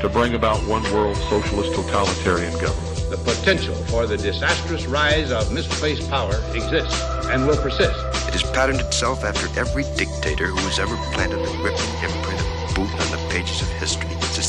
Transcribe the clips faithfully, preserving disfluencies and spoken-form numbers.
to bring about one world socialist totalitarian government. The potential for the disastrous rise of misplaced power exists and will persist. It has patterned itself after every dictator who has ever planted the ripping imprint of boot on the pages of history since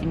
in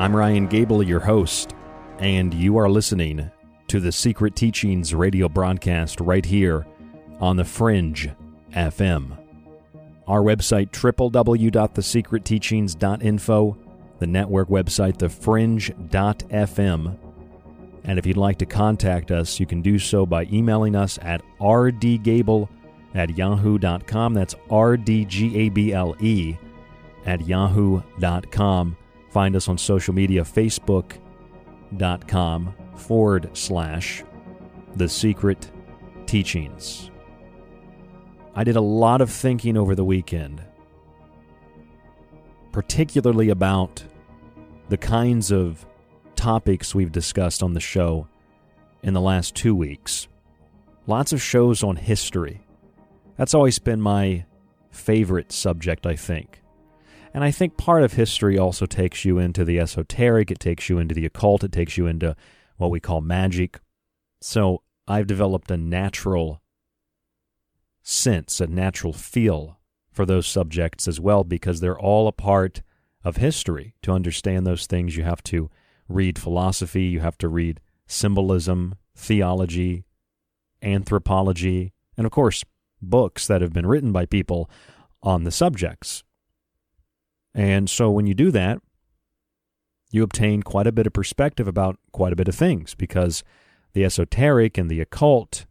I'm Ryan Gable, your host, and you are listening to the Secret Teachings radio broadcast right here on The Fringe F M. Our website, w w w dot the secret teachings dot info, the network website, the fringe dot f m. And if you'd like to contact us, you can do so by emailing us at r d gable at yahoo dot com. That's R D G A B L E at yahoo dot com. Find us on social media, facebook.com forward slash The Secret Teachings. I did a lot of thinking over the weekend, particularly about the kinds of topics we've discussed on the show in the last two weeks. Lots of shows on history. That's always been my favorite subject, I think. And I think part of history also takes you into the esoteric, it takes you into the occult, it takes you into what we call magic. So I've developed a natural sense, a natural feel for those subjects as well, because they're all a part of history. To understand those things, you have to read philosophy, you have to read symbolism, theology, anthropology, and of course, books that have been written by people on the subjects. And so when you do that, you obtain quite a bit of perspective about quite a bit of things, because the esoteric and the occult,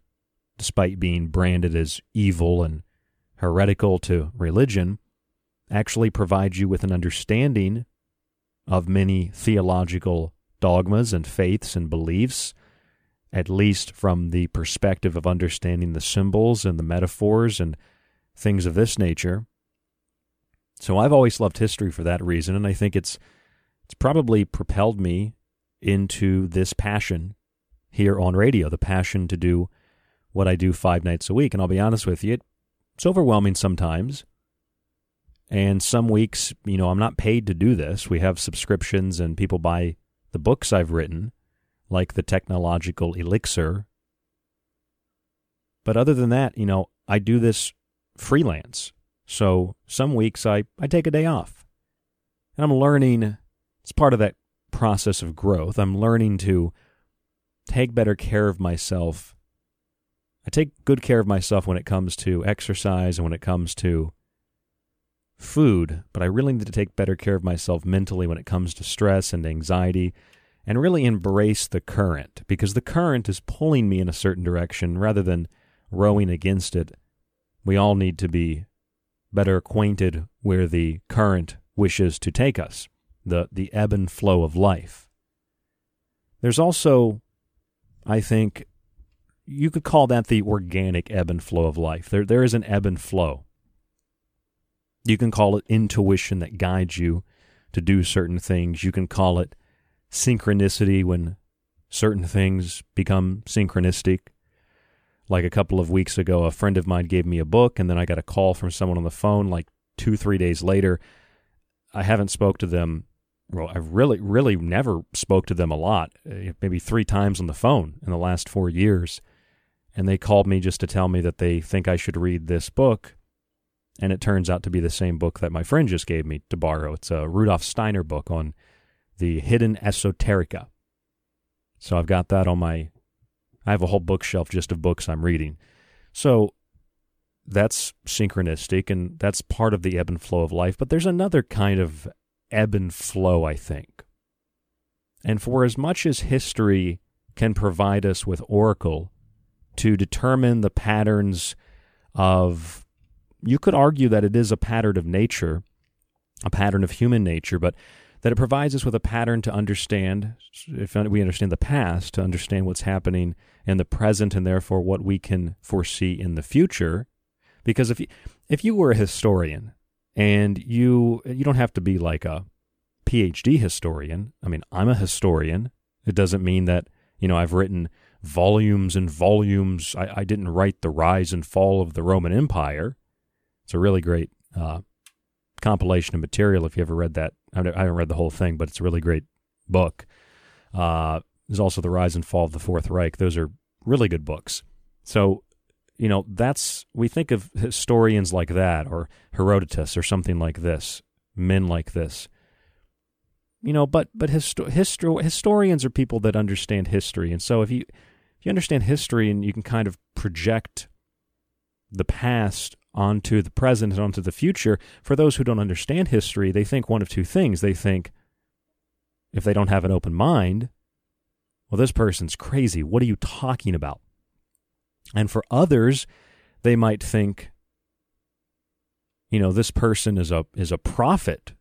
despite being branded as evil and heretical to religion, actually provides you with an understanding of many theological dogmas and faiths and beliefs, at least from the perspective of understanding the symbols and the metaphors and things of this nature. So I've always loved history for that reason, and I think it's it's probably propelled me into this passion here on radio, the passion to do what I do five nights a week. And I'll be honest with you, it's overwhelming sometimes. And some weeks, you know, I'm not paid to do this. We have subscriptions and people buy the books I've written, like The Technological Elixir. But other than that, you know, I do this freelance. So some weeks I, I take a day off. And I'm learning, it's part of that process of growth. I'm learning to take better care of myself. I take good care of myself when it comes to exercise and when it comes to food, but I really need to take better care of myself mentally when it comes to stress and anxiety, and really embrace the current, because the current is pulling me in a certain direction rather than rowing against it. We all need to be better acquainted where the current wishes to take us, the, the ebb and flow of life. There's also, I think, you could call that the organic ebb and flow of life. There, there is an ebb and flow. You can call it intuition that guides you to do certain things. You can call it synchronicity when certain things become synchronistic. Like a couple of weeks ago, a friend of mine gave me a book, and then I got a call from someone on the phone like two, three days later. I haven't spoke to them. Well, I've really, really never spoke to them a lot, maybe three times on the phone in the last four years. And they called me just to tell me that they think I should read this book. And it turns out to be the same book that my friend just gave me to borrow. It's a Rudolf Steiner book on the hidden esoterica. So I've got that on my, I have a whole bookshelf just of books I'm reading. So that's synchronistic, and that's part of the ebb and flow of life. But there's another kind of ebb and flow, I think. And for as much as history can provide us with oracle to determine the patterns of, you could argue that it is a pattern of nature, a pattern of human nature, but that it provides us with a pattern to understand, if we understand the past, to understand what's happening in the present and therefore what we can foresee in the future. Because if you, if you were a historian, and you you don't have to be like a P H D historian. I mean, I'm a historian. It doesn't mean that, you know, I've written volumes and volumes. I, I didn't write The Rise and Fall of the Roman Empire. It's a really great uh, compilation of material if you ever read that. I haven't read the whole thing, but it's a really great book. Uh, there's also The Rise and Fall of the Fourth Reich. Those are really good books. So, you know, that's, we think of historians like that, or Herodotus or something like this, men like this. You know, but but histo- histo- historians are people that understand history. And so if you, if you understand history and you can kind of project the past onto the present and onto the future. For those who don't understand history, they think one of two things. They think, if they don't have an open mind, well, this person's crazy. What are you talking about? And for others, they might think, you know, this person is a is a prophet.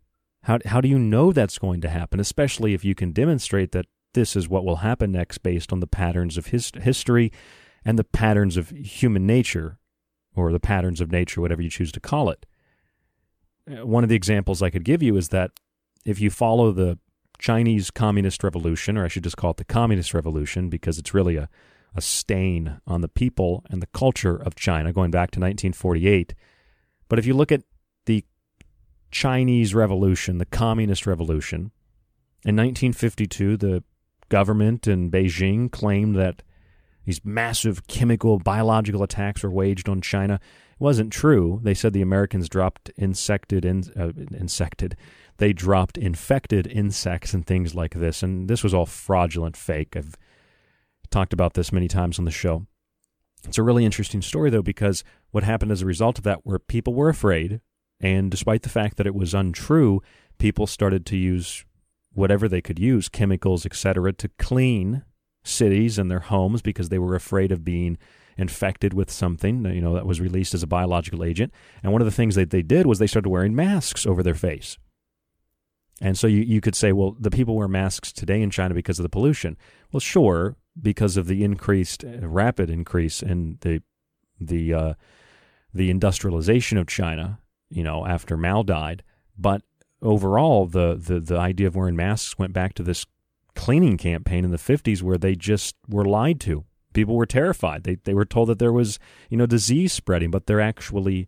How how do you know that's going to happen? Especially if you can demonstrate that this is what will happen next based on the patterns of his, history and the patterns of human nature, or the patterns of nature, whatever you choose to call it. One of the examples I could give you is that if you follow the Chinese Communist Revolution, or I should just call it the Communist Revolution, because it's really a, a stain on the people and the culture of China, going back to nineteen forty-eight. But if you look at the Chinese Revolution, the Communist Revolution, in nineteen fifty-two, the government in Beijing claimed that these massive chemical, biological attacks were waged on China. It wasn't true. They said the Americans dropped insected, in, uh, insected. They dropped infected insects and things like this. And this was all fraudulent fake. I've talked about this many times on the show. It's a really interesting story, though, because what happened as a result of that were people were afraid. And despite the fact that it was untrue, people started to use whatever they could use, chemicals, et cetera, to clean cities and their homes because they were afraid of being infected with something, you know, that was released as a biological agent. And one of the things that they did was they started wearing masks over their face. And so you, you could say, well, the people wear masks today in China because of the pollution. Well, sure, because of the increased, rapid increase in the the uh, the industrialization of China, you know, after Mao died. But overall, the the the idea of wearing masks went back to this cleaning campaign in the fifties where they just were lied to. People were terrified. They they were told that there was, you know, disease spreading, but there actually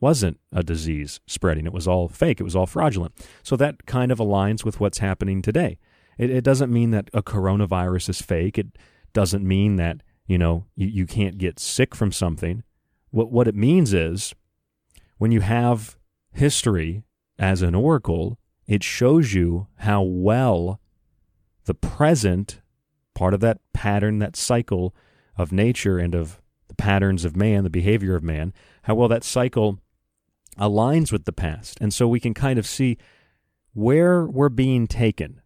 wasn't a disease spreading. It was all fake. It was all fraudulent. So that kind of aligns with what's happening today. It, it doesn't mean that a coronavirus is fake. It doesn't mean that, you know, you, you can't get sick from something. What what it means is when you have history as an oracle, it shows you how well the present, part of that pattern, that cycle of nature and of the patterns of man, the behavior of man, how well that cycle aligns with the past. And so we can kind of see where we're being taken.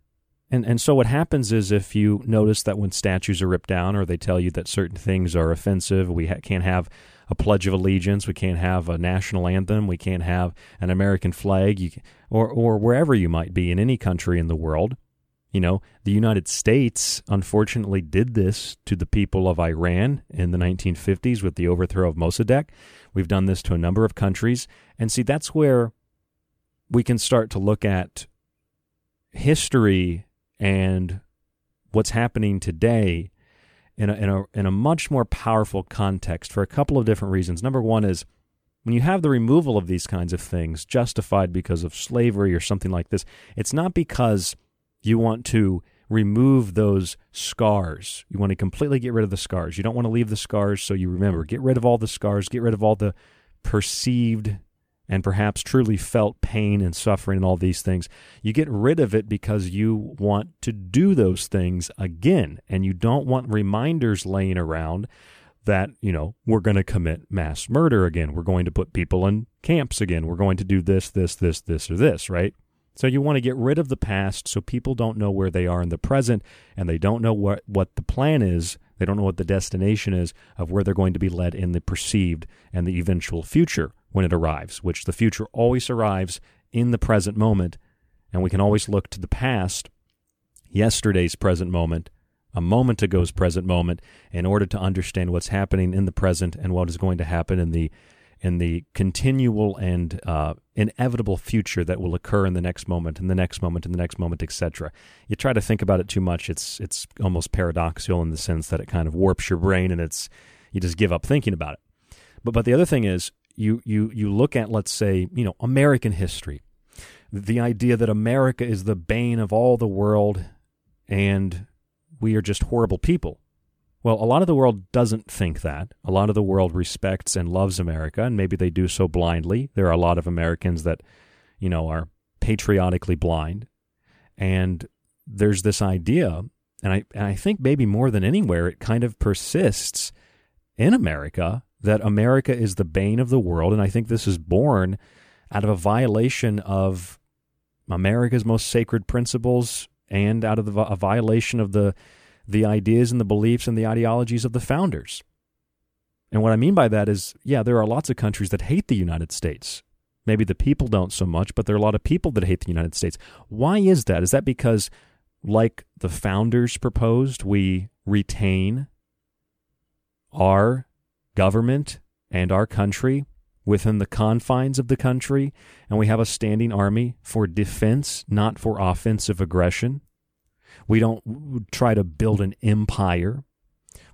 And and so what happens is if you notice that when statues are ripped down or they tell you that certain things are offensive, we ha- can't have a Pledge of Allegiance, we can't have a national anthem, we can't have an American flag, you can, or or wherever you might be in any country in the world. You know, the United States, unfortunately, did this to the people of Iran in the nineteen fifties with the overthrow of Mossadegh. We've done this to a number of countries. And see, that's where we can start to look at history and what's happening today in a, in a, in a much more powerful context for a couple of different reasons. Number one is when you have the removal of these kinds of things justified because of slavery or something like this, it's not because you want to remove those scars. You want to completely get rid of the scars. You don't want to leave the scars, so you remember. Get rid of all the scars. Get rid of all the perceived and perhaps truly felt pain and suffering and all these things. You get rid of it because you want to do those things again, and you don't want reminders laying around that, you know, we're going to commit mass murder again. We're going to put people in camps again. We're going to do this, this, this, this, or this, right? So you want to get rid of the past so people don't know where they are in the present, and they don't know what, what the plan is. They don't know what the destination is of where they're going to be led in the perceived and the eventual future when it arrives, which the future always arrives in the present moment, and we can always look to the past, yesterday's present moment, a moment ago's present moment, in order to understand what's happening in the present and what is going to happen in the in the continual and uh, inevitable future that will occur in the next moment, in the next moment, in the next moment, et cetera. You try to think about it too much, it's it's almost paradoxical in the sense that it kind of warps your brain and it's you just give up thinking about it. But but the other thing is you you you look at, let's say, you know, American history, the idea that America is the bane of all the world and we are just horrible people. Well, a lot of the world doesn't think that. A lot of the world respects and loves America, and maybe they do so blindly. There are a lot of Americans that, you know, are patriotically blind. And there's this idea, and I, and I think maybe more than anywhere, it kind of persists in America that America is the bane of the world. And I think this is born out of a violation of America's most sacred principles and out of the, a violation of the the ideas and the beliefs and the ideologies of the founders. And what I mean by that is, yeah, there are lots of countries that hate the United States. Maybe the people don't so much, but there are a lot of people that hate the United States. Why is that? Is that because, like the founders proposed, we retain our government and our country within the confines of the country, and we have a standing army for defense, not for offensive aggression? We don't try to build an empire.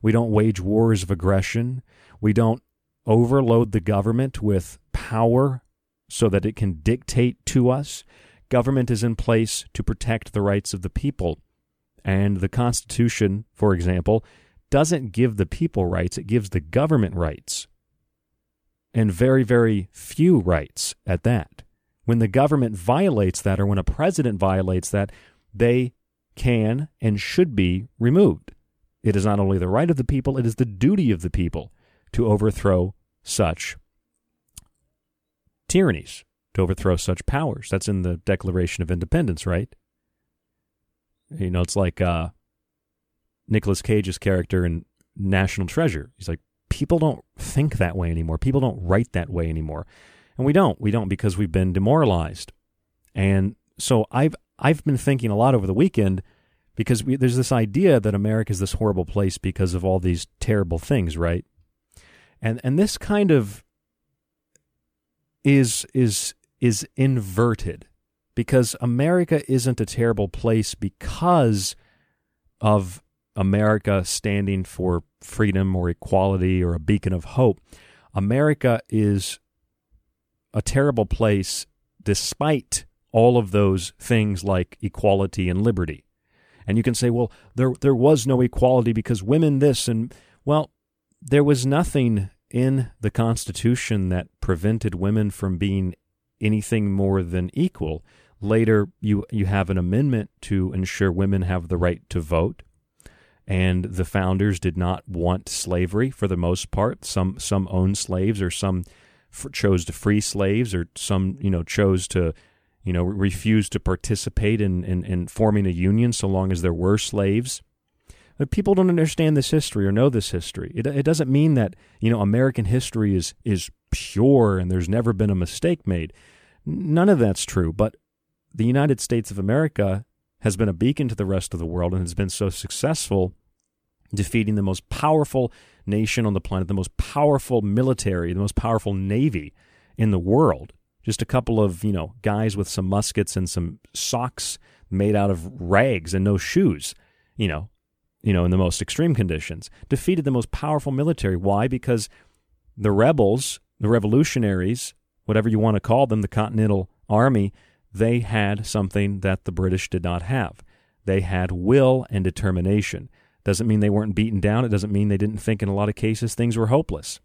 We don't wage wars of aggression. We don't overload the government with power so that it can dictate to us. Government is in place to protect the rights of the people And the Constitution, for example, doesn't give the people rights. It gives the government rights. And very, very few rights at that. When the government violates that, or when a president violates that, they can and should be removed. It is not only the right of the people, it is the duty of the people to overthrow such tyrannies, to overthrow such powers. That's in the Declaration of Independence, right? You know, it's like uh, Nicolas Cage's character in National Treasure. He's like, people don't think that way anymore. People don't write that way anymore. And we don't. We don't because we've been demoralized. And so I've I've been thinking a lot over the weekend, because we, there's this idea that America is this horrible place because of all these terrible things, right? And and this kind of is is is inverted, because America isn't a terrible place because of America standing for freedom or equality or a beacon of hope. America is a terrible place despite all of those things like equality and liberty. And you can say, well, there there was no equality because women this, and, well, there was nothing in the Constitution that prevented women from being anything more than equal. Later, you, you have an amendment to ensure women have the right to vote. And the founders did not want slavery for the most part. Some some owned slaves, or some f- chose to free slaves, or some, you know, chose to, you know, refused to participate in, in, in forming a union so long as there were slaves. But people don't understand this history or know this history. It, it doesn't mean that, you know, American history is is pure and there's never been a mistake made. None of that's true. But the United States of America has been a beacon to the rest of the world and has been so successful defeating the most powerful nation on the planet, the most powerful military, the most powerful navy in the world. Just a couple of, you know, guys with some muskets and some socks made out of rags and no shoes, you know, you know, in the most extreme conditions, defeated the most powerful military. Why? Because the rebels, the revolutionaries, whatever you want to call them, the Continental Army, they had something that the British did not have. They had will and determination. Doesn't mean they weren't beaten down. It doesn't mean they didn't think in a lot of cases things were hopeless.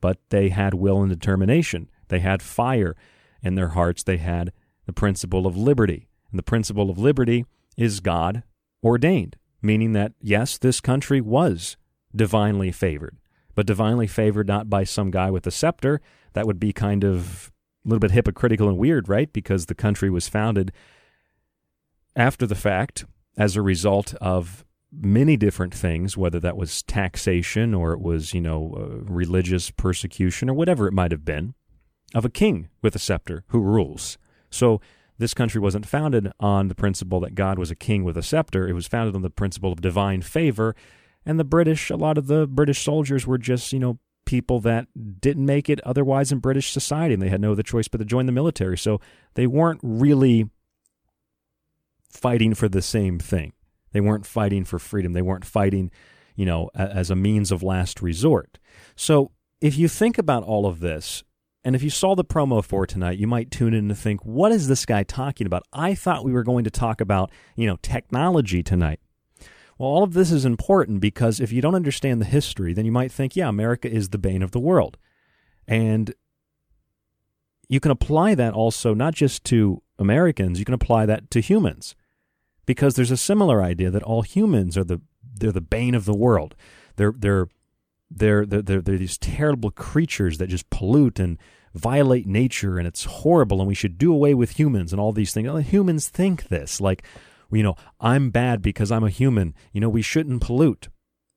But they had will and determination. They had fire in their hearts. They had the principle of liberty. And the principle of liberty is God ordained, meaning that, yes, this country was divinely favored, but divinely favored not by some guy with a scepter. That would be kind of a little bit hypocritical and weird, right? Because the country was founded after the fact as a result of many different things, whether that was taxation or it was, you know, uh, religious persecution or whatever it might have been, of a king with a scepter who rules. So this country wasn't founded on the principle that God was a king with a scepter. It was founded on the principle of divine favor. And the British, a lot of the British soldiers were just, you know, people that didn't make it otherwise in British society, and they had no other choice but to join the military. So they weren't really fighting for the same thing. They weren't fighting for freedom. They weren't fighting, you know, as a means of last resort. So if you think about all of this, and if you saw the promo for tonight, you might tune in and think, what is this guy talking about? I thought we were going to talk about, you know, technology tonight. Well, all of this is important because if you don't understand the history, then you might think, yeah, America is the bane of the world. And you can apply that also not just to Americans, you can apply that to humans, because there's a similar idea that all humans are the they're the bane of the world. They're they're They're, they're, they're these terrible creatures that just pollute and violate nature, and it's horrible, and we should do away with humans and all these things. Humans think this, like, you know, I'm bad because I'm a human. You know, we shouldn't pollute.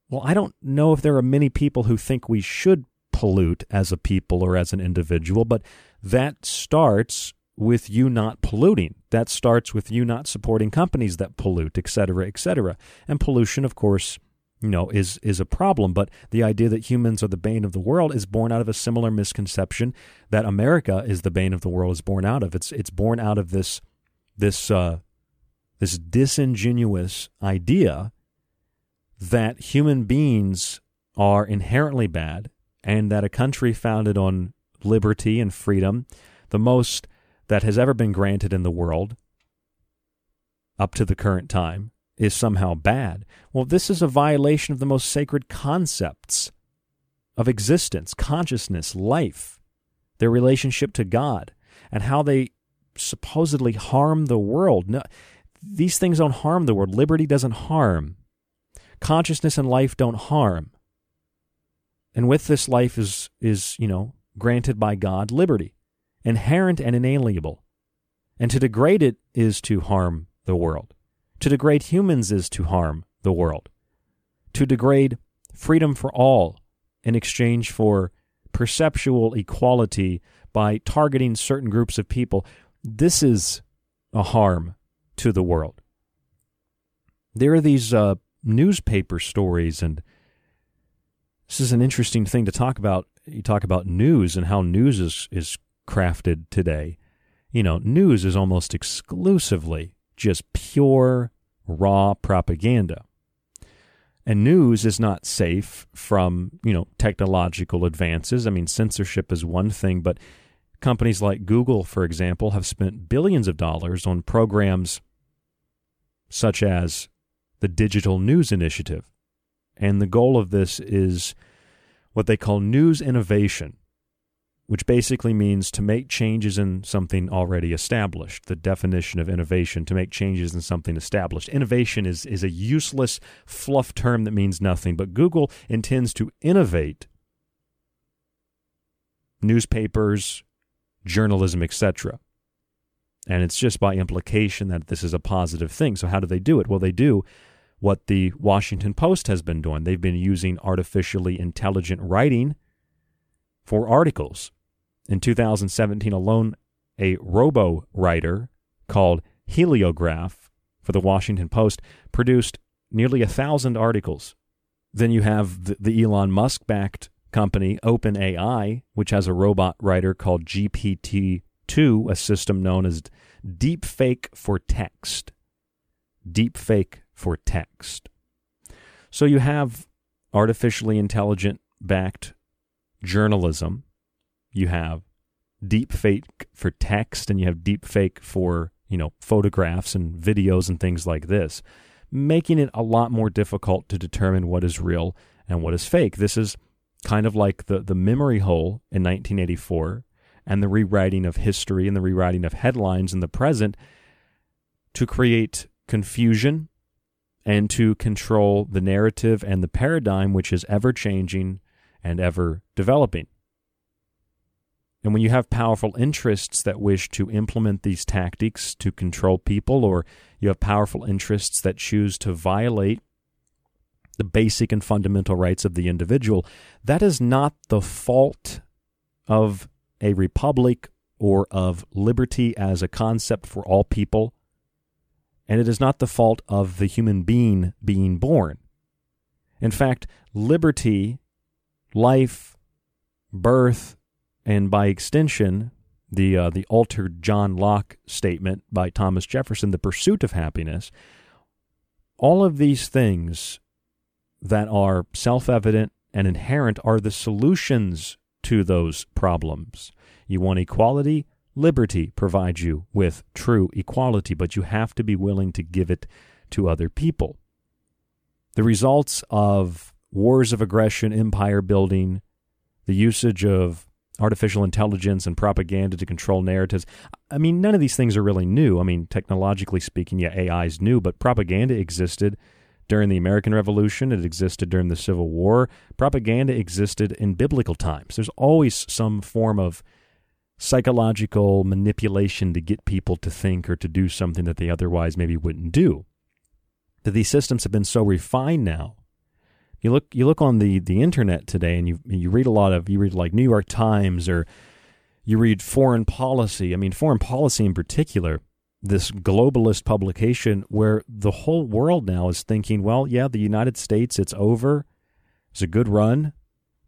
Well, I don't know if there are many people who think we should pollute as a people or as an individual, but that starts with you not polluting. That starts with you not supporting companies that pollute, et cetera, et cetera. And pollution, of course, you know, is is a problem. But the idea that humans are the bane of the world is born out of a similar misconception that America is the bane of the world is born out of. It's it's born out of this this uh, this disingenuous idea that human beings are inherently bad, and that a country founded on liberty and freedom, the most that has ever been granted in the world up to the current time, is somehow bad. Well, this is a violation of the most sacred concepts of existence, consciousness, life, their relationship to God, and how they supposedly harm the world. No, these things don't harm the world. Liberty doesn't harm. Consciousness and life don't harm. And with this, life is, is, you know, granted by God liberty, inherent and inalienable. And to degrade it is to harm the world. To degrade humans is to harm the world. To degrade freedom for all in exchange for perceptual equality by targeting certain groups of people, this is a harm to the world. There are these uh, newspaper stories, and this is an interesting thing to talk about. You talk about news and how news is, is crafted today. You know, news is almost exclusively just pure, raw propaganda. And news is not safe from, you know, technological advances. I mean, censorship is one thing, but companies like Google, for example, have spent billions of dollars on programs such as the Digital News Initiative. And the goal of this is what they call news innovation, which basically means to make changes in something already established, the definition of innovation, to make changes in something established. Innovation is, is a useless fluff term that means nothing, but Google intends to innovate newspapers, journalism, et cetera. And it's just by implication that this is a positive thing. So how do they do it? Well, they do what the Washington Post has been doing. They've been using artificially intelligent writing for articles. In two thousand seventeen alone, a robo-writer called Heliograph for the Washington Post produced nearly a thousand articles. Then you have the, the Elon Musk-backed company OpenAI, which has a robot writer called G P T two, a system known as deepfake for text. Deepfake for text. So you have artificially intelligent-backed journalism, you have deep fake for text, and you have deep fake for, you know, photographs and videos and things like this, making it a lot more difficult to determine what is real and what is fake. This is kind of like the, the memory hole in nineteen eighty-four and the rewriting of history and the rewriting of headlines in the present to create confusion and to control the narrative and the paradigm, which is ever-changing and ever developing. And when you have powerful interests that wish to implement these tactics to control people, or you have powerful interests that choose to violate the basic and fundamental rights of the individual, that is not the fault of a republic or of liberty as a concept for all people, and it is not the fault of the human being being born. In fact, liberty, life, birth, and by extension, the uh, the altered John Locke statement by Thomas Jefferson, the pursuit of happiness, all of these things that are self-evident and inherent are the solutions to those problems. You want equality? Liberty provides you with true equality, but you have to be willing to give it to other people. The results of wars of aggression, empire building, the usage of artificial intelligence and propaganda to control narratives. I mean, none of these things are really new. I mean, technologically speaking, yeah, A I is new, but propaganda existed during the American Revolution. It existed during the Civil War. Propaganda existed in biblical times. There's always some form of psychological manipulation to get people to think or to do something that they otherwise maybe wouldn't do. But these systems have been so refined now. You look you look on the, the internet today and you you read a lot of, you read like New York Times or you read Foreign Policy. I mean, Foreign Policy in particular, this globalist publication where the whole world now is thinking, well, yeah, the United States, it's over. It's a good run,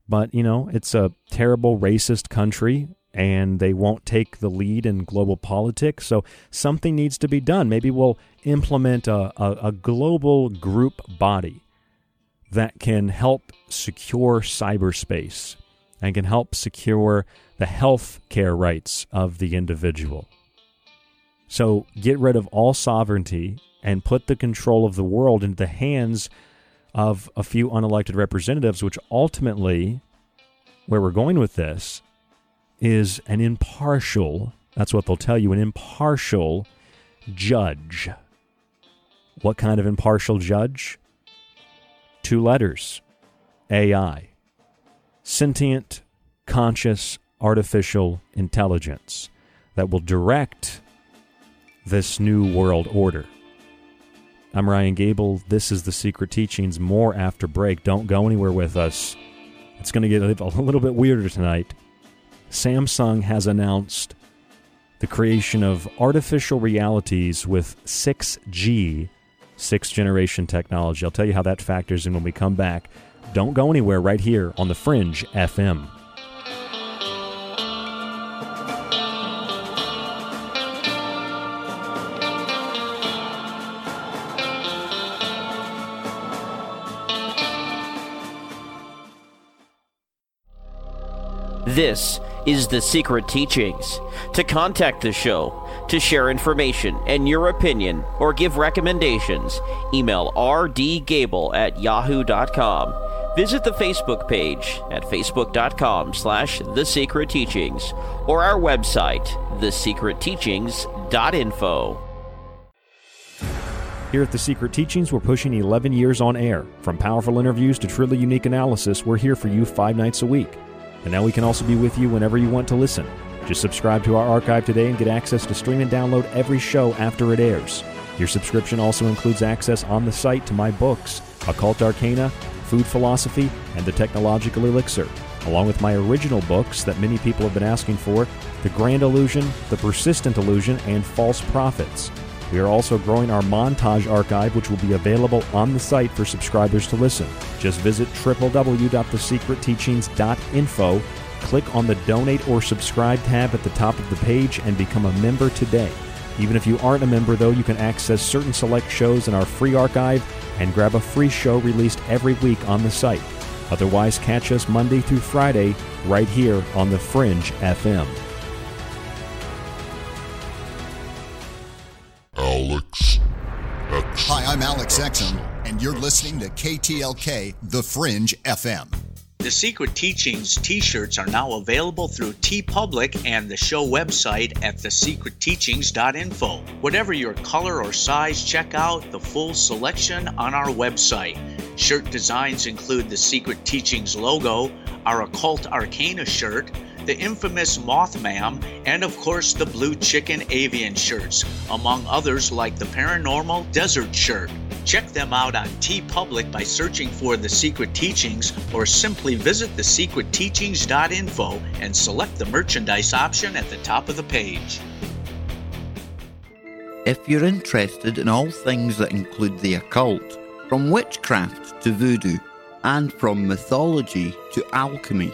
but, you know, it's a terrible racist country and they won't take the lead in global politics. So something needs to be done. Maybe we'll implement a, a, a global group body that can help secure cyberspace and can help secure the health care rights of the individual. So get rid of all sovereignty and put the control of the world into the hands of a few unelected representatives, which ultimately, where we're going with this, is an impartial, that's what they'll tell you, an impartial judge. What kind of impartial judge? Two letters, A I. Sentient, conscious, artificial intelligence that will direct this new world order. I'm Ryan Gable. This is The Secret Teachings. More after break. Don't go anywhere with us. It's going to get a little bit weirder tonight. Samsung has announced the creation of artificial realities with six G, sixth generation technology. I'll tell you how that factors in when we come back. Don't go anywhere right here on The Fringe F M. This is The Secret Teachings. To contact the show, to share information and your opinion, or give recommendations, email rdgable at yahoo dot com. Visit the Facebook page at facebook.com slash The Secret Teachings or our website, the secret teachings dot info. Here at The Secret Teachings, we're pushing eleven years on air. From powerful interviews to truly unique analysis, we're here for you five nights a week. And now we can also be with you whenever you want to listen. Just subscribe to our archive today and get access to stream and download every show after it airs. Your subscription also includes access on the site to my books, Occult Arcana, Food Philosophy, and The Technological Elixir, along with my original books that many people have been asking for, The Grand Illusion, The Persistent Illusion, and False Prophets. We are also growing our montage archive, which will be available on the site for subscribers to listen. Just visit w w w dot the secret teachings dot info, click on the Donate or Subscribe tab at the top of the page, and become a member today. Even if you aren't a member, though, you can access certain select shows in our free archive and grab a free show released every week on the site. Otherwise, catch us Monday through Friday right here on The Fringe F M. Alex Exum. Hi, I'm Alex Exum, and you're listening to K T L K, The Fringe F M. The Secret Teachings t-shirts are now available through TeePublic and the show website at the secret teachings dot info. Whatever your color or size, check out the full selection on our website. Shirt designs include the Secret Teachings logo, our Occult Arcana shirt, the infamous Mothman, and of course the Blue Chicken Avian shirts, among others like the Paranormal Desert shirt. Check them out on TeePublic by searching for The Secret Teachings or simply visit the secret teachings dot info and select the merchandise option at the top of the page. If you're interested in all things that include the occult, from witchcraft to voodoo, and from mythology to alchemy,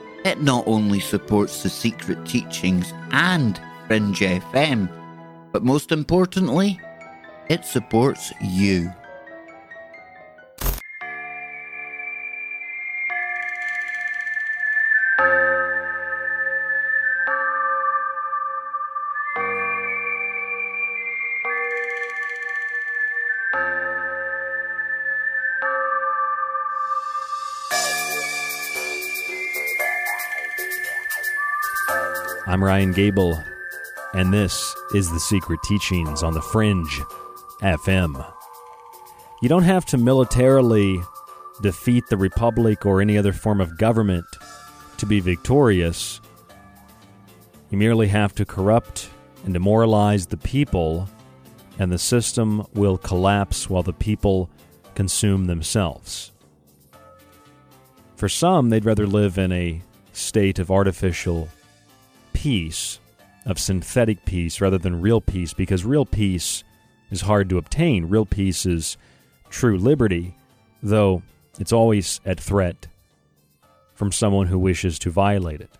It not only supports The Secret Teachings and Fringe F M, but most importantly, it supports you. I'm Ryan Gable, and this is The Secret Teachings on The Fringe F M. You don't have to militarily defeat the republic or any other form of government to be victorious. You merely have to corrupt and demoralize the people, and the system will collapse while the people consume themselves. For some, they'd rather live in a state of artificial peace, of synthetic peace, rather than real peace, because real peace is hard to obtain. Real peace is true liberty, though it's always at threat from someone who wishes to violate it.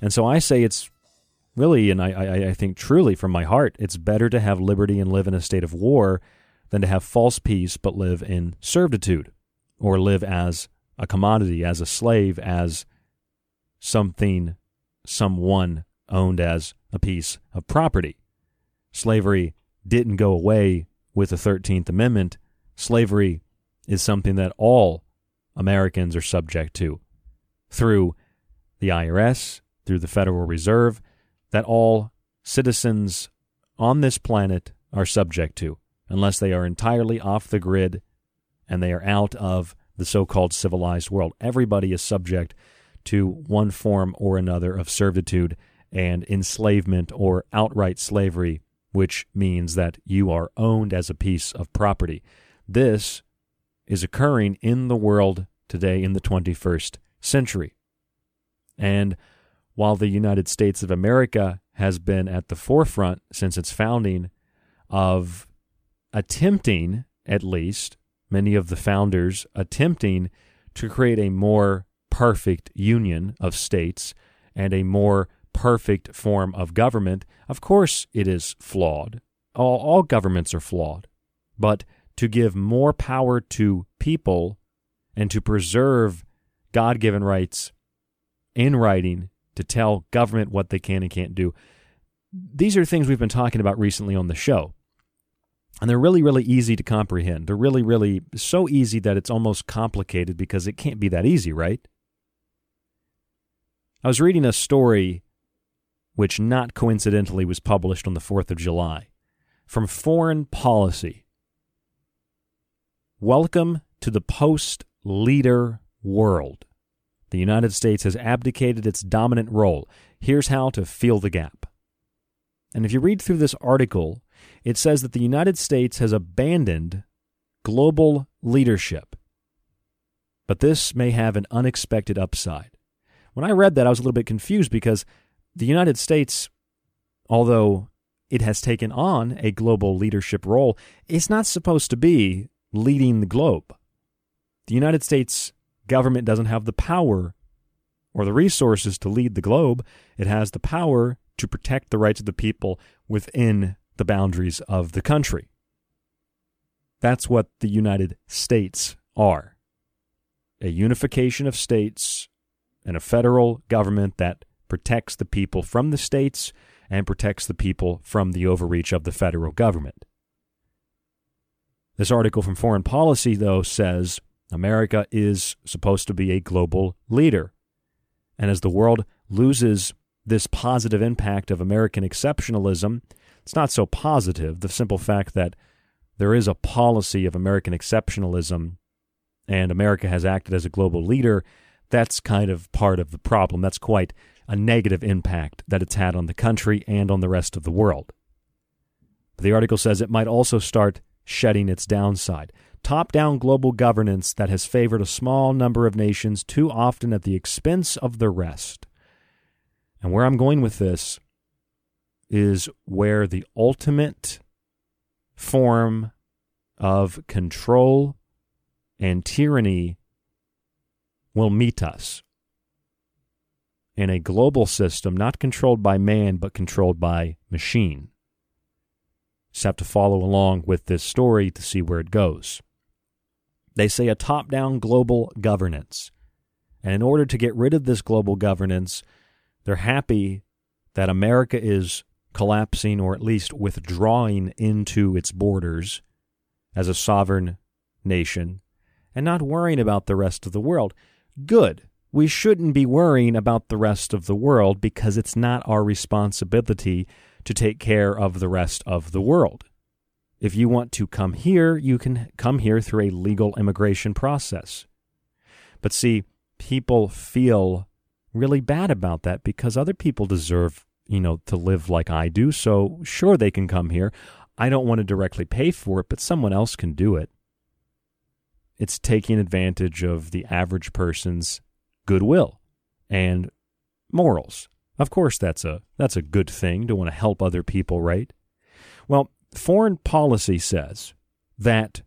And so I say it's really, and I, I, I think truly from my heart, it's better to have liberty and live in a state of war than to have false peace but live in servitude, or live as a commodity, as a slave, as something someone owned as a piece of property. Slavery didn't go away with the thirteenth Amendment. Slavery is something that all Americans are subject to through the I R S, through the Federal Reserve, that all citizens on this planet are subject to, unless they are entirely off the grid and they are out of the so-called civilized world. Everybody is subject to one form or another of servitude and enslavement or outright slavery, which means that you are owned as a piece of property. This is occurring in the world today in the twenty-first century. And while the United States of America has been at the forefront since its founding of attempting, at least, many of the founders attempting to create a more perfect union of states and a more perfect form of government, of course it is flawed. All, all governments are flawed. But to give more power to people and to preserve God-given rights in writing to tell government what they can and can't do. These are things we've been talking about recently on the show. And they're really, really easy to comprehend. They're really, really so easy that it's almost complicated because it can't be that easy, right? I was reading a story which not coincidentally was published on the fourth of July from Foreign Policy. Welcome to the post-leader world. The United States has abdicated its dominant role. Here's how to fill the gap. And if you read through this article, it says that the United States has abandoned global leadership. But this may have an unexpected upside. When I read that, I was a little bit confused because the United States, although it has taken on a global leadership role, it's not supposed to be leading the globe. The United States government doesn't have the power or the resources to lead the globe. It has the power to protect the rights of the people within the boundaries of the country. That's what the United States are. A unification of states and a federal government that protects the people from the states and protects the people from the overreach of the federal government. This article from Foreign Policy, though, says America is supposed to be a global leader. And as the world loses this positive impact of American exceptionalism, it's not so positive, the simple fact that there is a policy of American exceptionalism and America has acted as a global leader, that's kind of part of the problem. That's quite a negative impact that it's had on the country and on the rest of the world. But the article says it might also start shedding its downside. Top-down global governance that has favored a small number of nations too often at the expense of the rest. And where I'm going with this is where the ultimate form of control and tyranny will meet us in a global system, not controlled by man, but controlled by machine. Just have to follow along with this story to see where it goes. They say a top-down global governance. And in order to get rid of this global governance, they're happy that America is collapsing or at least withdrawing into its borders as a sovereign nation and not worrying about the rest of the world. Good. We shouldn't be worrying about the rest of the world because it's not our responsibility to take care of the rest of the world. If you want to come here, you can come here through a legal immigration process. But see, people feel really bad about that because other people deserve, you know, to live like I do. So sure, they can come here. I don't want to directly pay for it, but someone else can do it. It's taking advantage of the average person's goodwill and morals. Of course, that's a that's a good thing to want to help other people, right? Well, foreign policy says that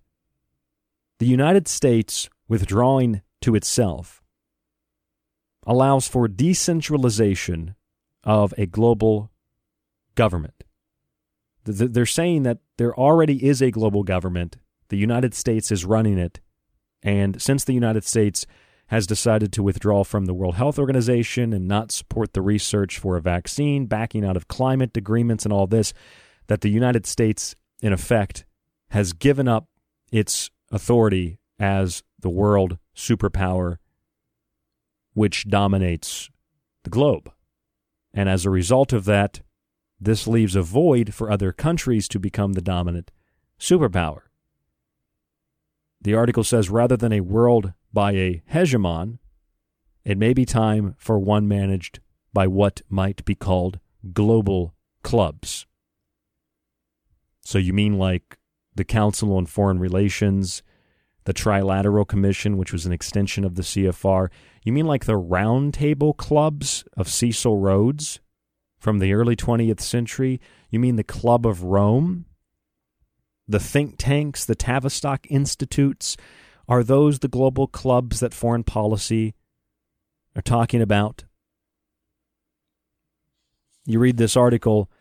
the United States withdrawing to itself allows for decentralization of a global government. They're saying that there already is a global government. The United States is running it. And since the United States has decided to withdraw from the World Health Organization and not support the research for a vaccine, backing out of climate agreements and all this, that the United States, in effect, has given up its authority as the world superpower which dominates the globe. And as a result of that, this leaves a void for other countries to become the dominant superpower. The article says, rather than a world by a hegemon, it may be time for one managed by what might be called global clubs. So you mean like the Council on Foreign Relations, the Trilateral Commission, which was an extension of the C F R. You mean like the roundtable clubs of Cecil Rhodes from the early twentieth century? You mean the Club of Rome? The think tanks, the Tavistock Institutes, are those the global clubs that foreign policy are talking about? You read this article,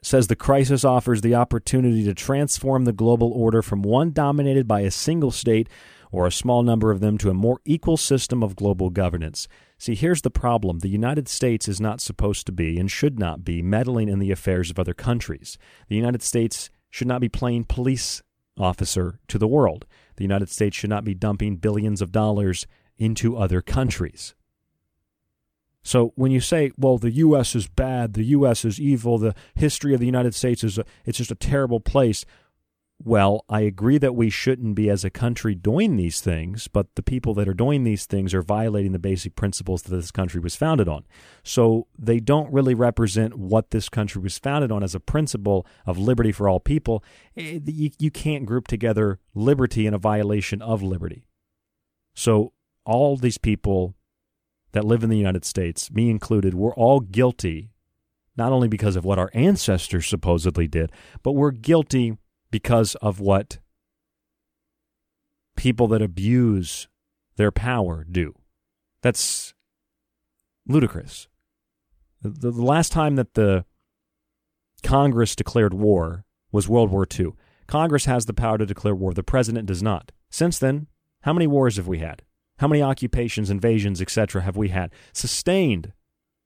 it says the crisis offers the opportunity to transform the global order from one dominated by a single state or a small number of them to a more equal system of global governance. See, here's the problem. The United States is not supposed to be and should not be meddling in the affairs of other countries. The United States should not be playing police officer to the world. The United States should not be dumping billions of dollars into other countries. So when you say, well, the U S is bad, the U S is evil, the history of the United States is a, it's just a terrible place. Well, I agree that we shouldn't be as a country doing these things, but the people that are doing these things are violating the basic principles that this country was founded on. So they don't really represent what this country was founded on as a principle of liberty for all people. You, you can't group together liberty and a violation of liberty. So all these people that live in the United States, me included, we're all guilty, not only because of what our ancestors supposedly did, but we're guilty because of what people that abuse their power do. That's ludicrous. The, the last time that the Congress declared war was World War Two. Congress has the power to declare war. The president does not. Since then, how many wars have we had? How many occupations, invasions, et cetera have we had? Sustained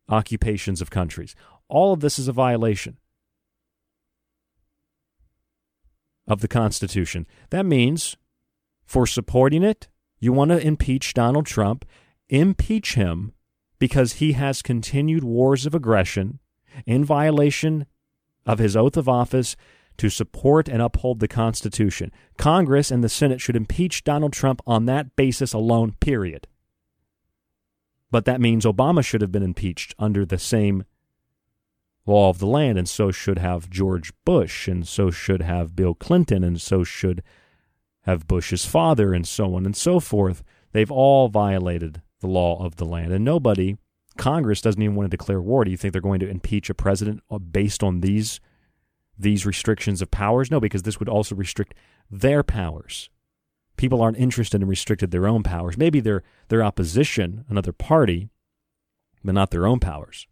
occupations of countries. All of this is a violation of the Constitution. That means for supporting it, you want to impeach Donald Trump, impeach him because he has continued wars of aggression in violation of his oath of office to support and uphold the Constitution. Congress and the Senate should impeach Donald Trump on that basis alone, period. But that means Obama should have been impeached under the same law of the land, and so should have George Bush, and so should have Bill Clinton, and so should have Bush's father, and so on and so forth. They've all violated the law of the land, and nobody, Congress doesn't even want to declare war. Do you think they're going to impeach a president based on these, these restrictions of powers? No, because this would also restrict their powers. People aren't interested in restricting their own powers. Maybe their, their opposition, another party, but not their own powers.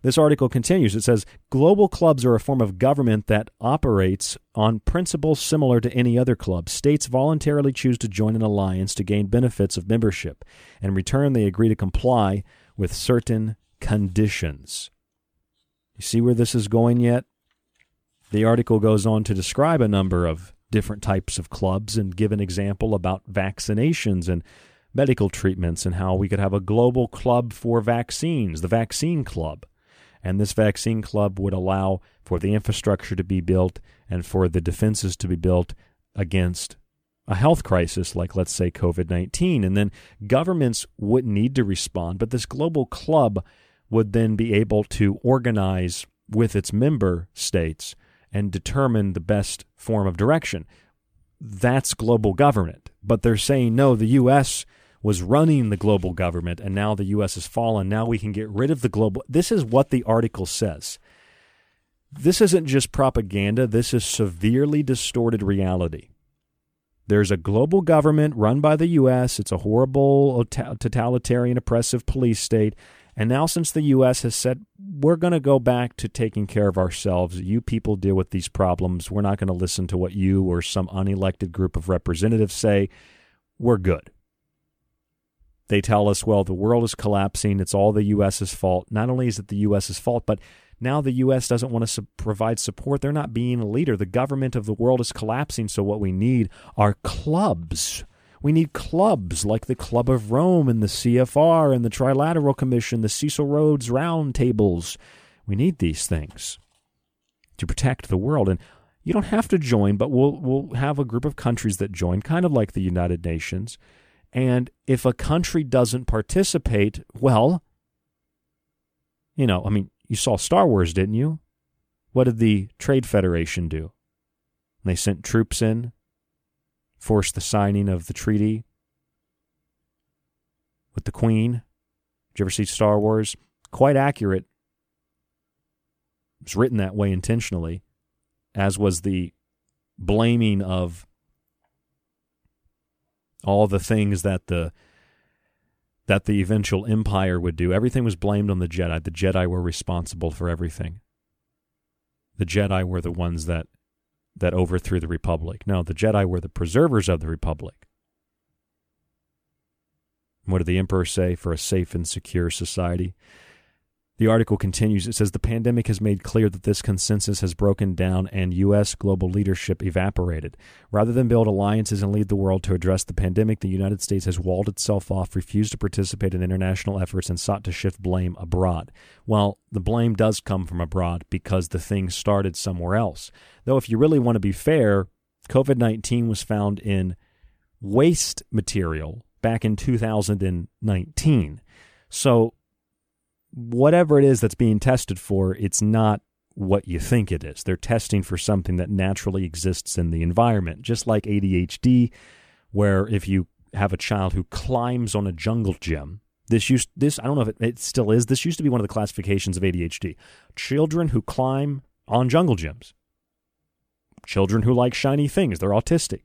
This article continues. It says, global clubs are a form of government that operates on principles similar to any other club. States voluntarily choose to join an alliance to gain benefits of membership. In return, they agree to comply with certain conditions. You see where this is going yet? The article goes on to describe a number of different types of clubs and give an example about vaccinations and medical treatments and how we could have a global club for vaccines, the vaccine club. and this vaccine club would allow for the infrastructure to be built and for the defenses to be built against a health crisis like, let's say, covid nineteen. And then governments wouldn't need to respond, but this global club would then be able to organize with its member states and determine the best form of direction. That's global government. But they're saying, no, the U S was running the global government, and now the U S has fallen. Now we can get rid of the global. This is what the article says. This isn't just propaganda. This is severely distorted reality. There's a global government run by the U S. It's a horrible, totalitarian, oppressive police state. And now since the U S has said, we're going to go back to taking care of ourselves, you people deal with these problems, we're not going to listen to what you or some unelected group of representatives say, we're good. They tell us, well, the world is collapsing, it's all the U.S.'s fault. Not only is it the U.S.'s fault, but now the U S doesn't want to su- provide support. They're not being a leader. The government of the world is collapsing, so what we need are clubs. We need clubs like the Club of Rome and the C F R and the Trilateral Commission, the Cecil Rhodes roundtables. We need these things to protect the world. And you don't have to join, but we'll we'll have a group of countries that join, kind of like the United Nations. And if a country doesn't participate, well, you know, I mean, you saw Star Wars, didn't you? What did the Trade Federation do? They sent troops in, forced the signing of the treaty with the Queen. Did you ever see Star Wars? Quite accurate. It was written that way intentionally, as was the blaming of all the things that the that the eventual empire would do. Everything was blamed on the Jedi. The Jedi were responsible for everything. The Jedi were the ones that that overthrew the Republic. No, the Jedi were the preservers of the Republic. What did the Emperor say? For a safe and secure society. The article continues. It says, the pandemic has made clear that this consensus has broken down and U S global leadership evaporated. Rather than build alliances and lead the world to address the pandemic, the United States has walled itself off, refused to participate in international efforts, and sought to shift blame abroad. Well, the blame does come from abroad because the thing started somewhere else. Though if you really want to be fair, covid nineteen was found in waste material back in two thousand nineteen. So whatever it is that's being tested for, it's not what you think it is. They're testing for something that naturally exists in the environment, just like A D H D, where if you have a child who climbs on a jungle gym, this used this I don't know if it, it still is. This used to be one of the classifications of A D H D. Children who climb on jungle gyms. Children who like shiny things. They're autistic.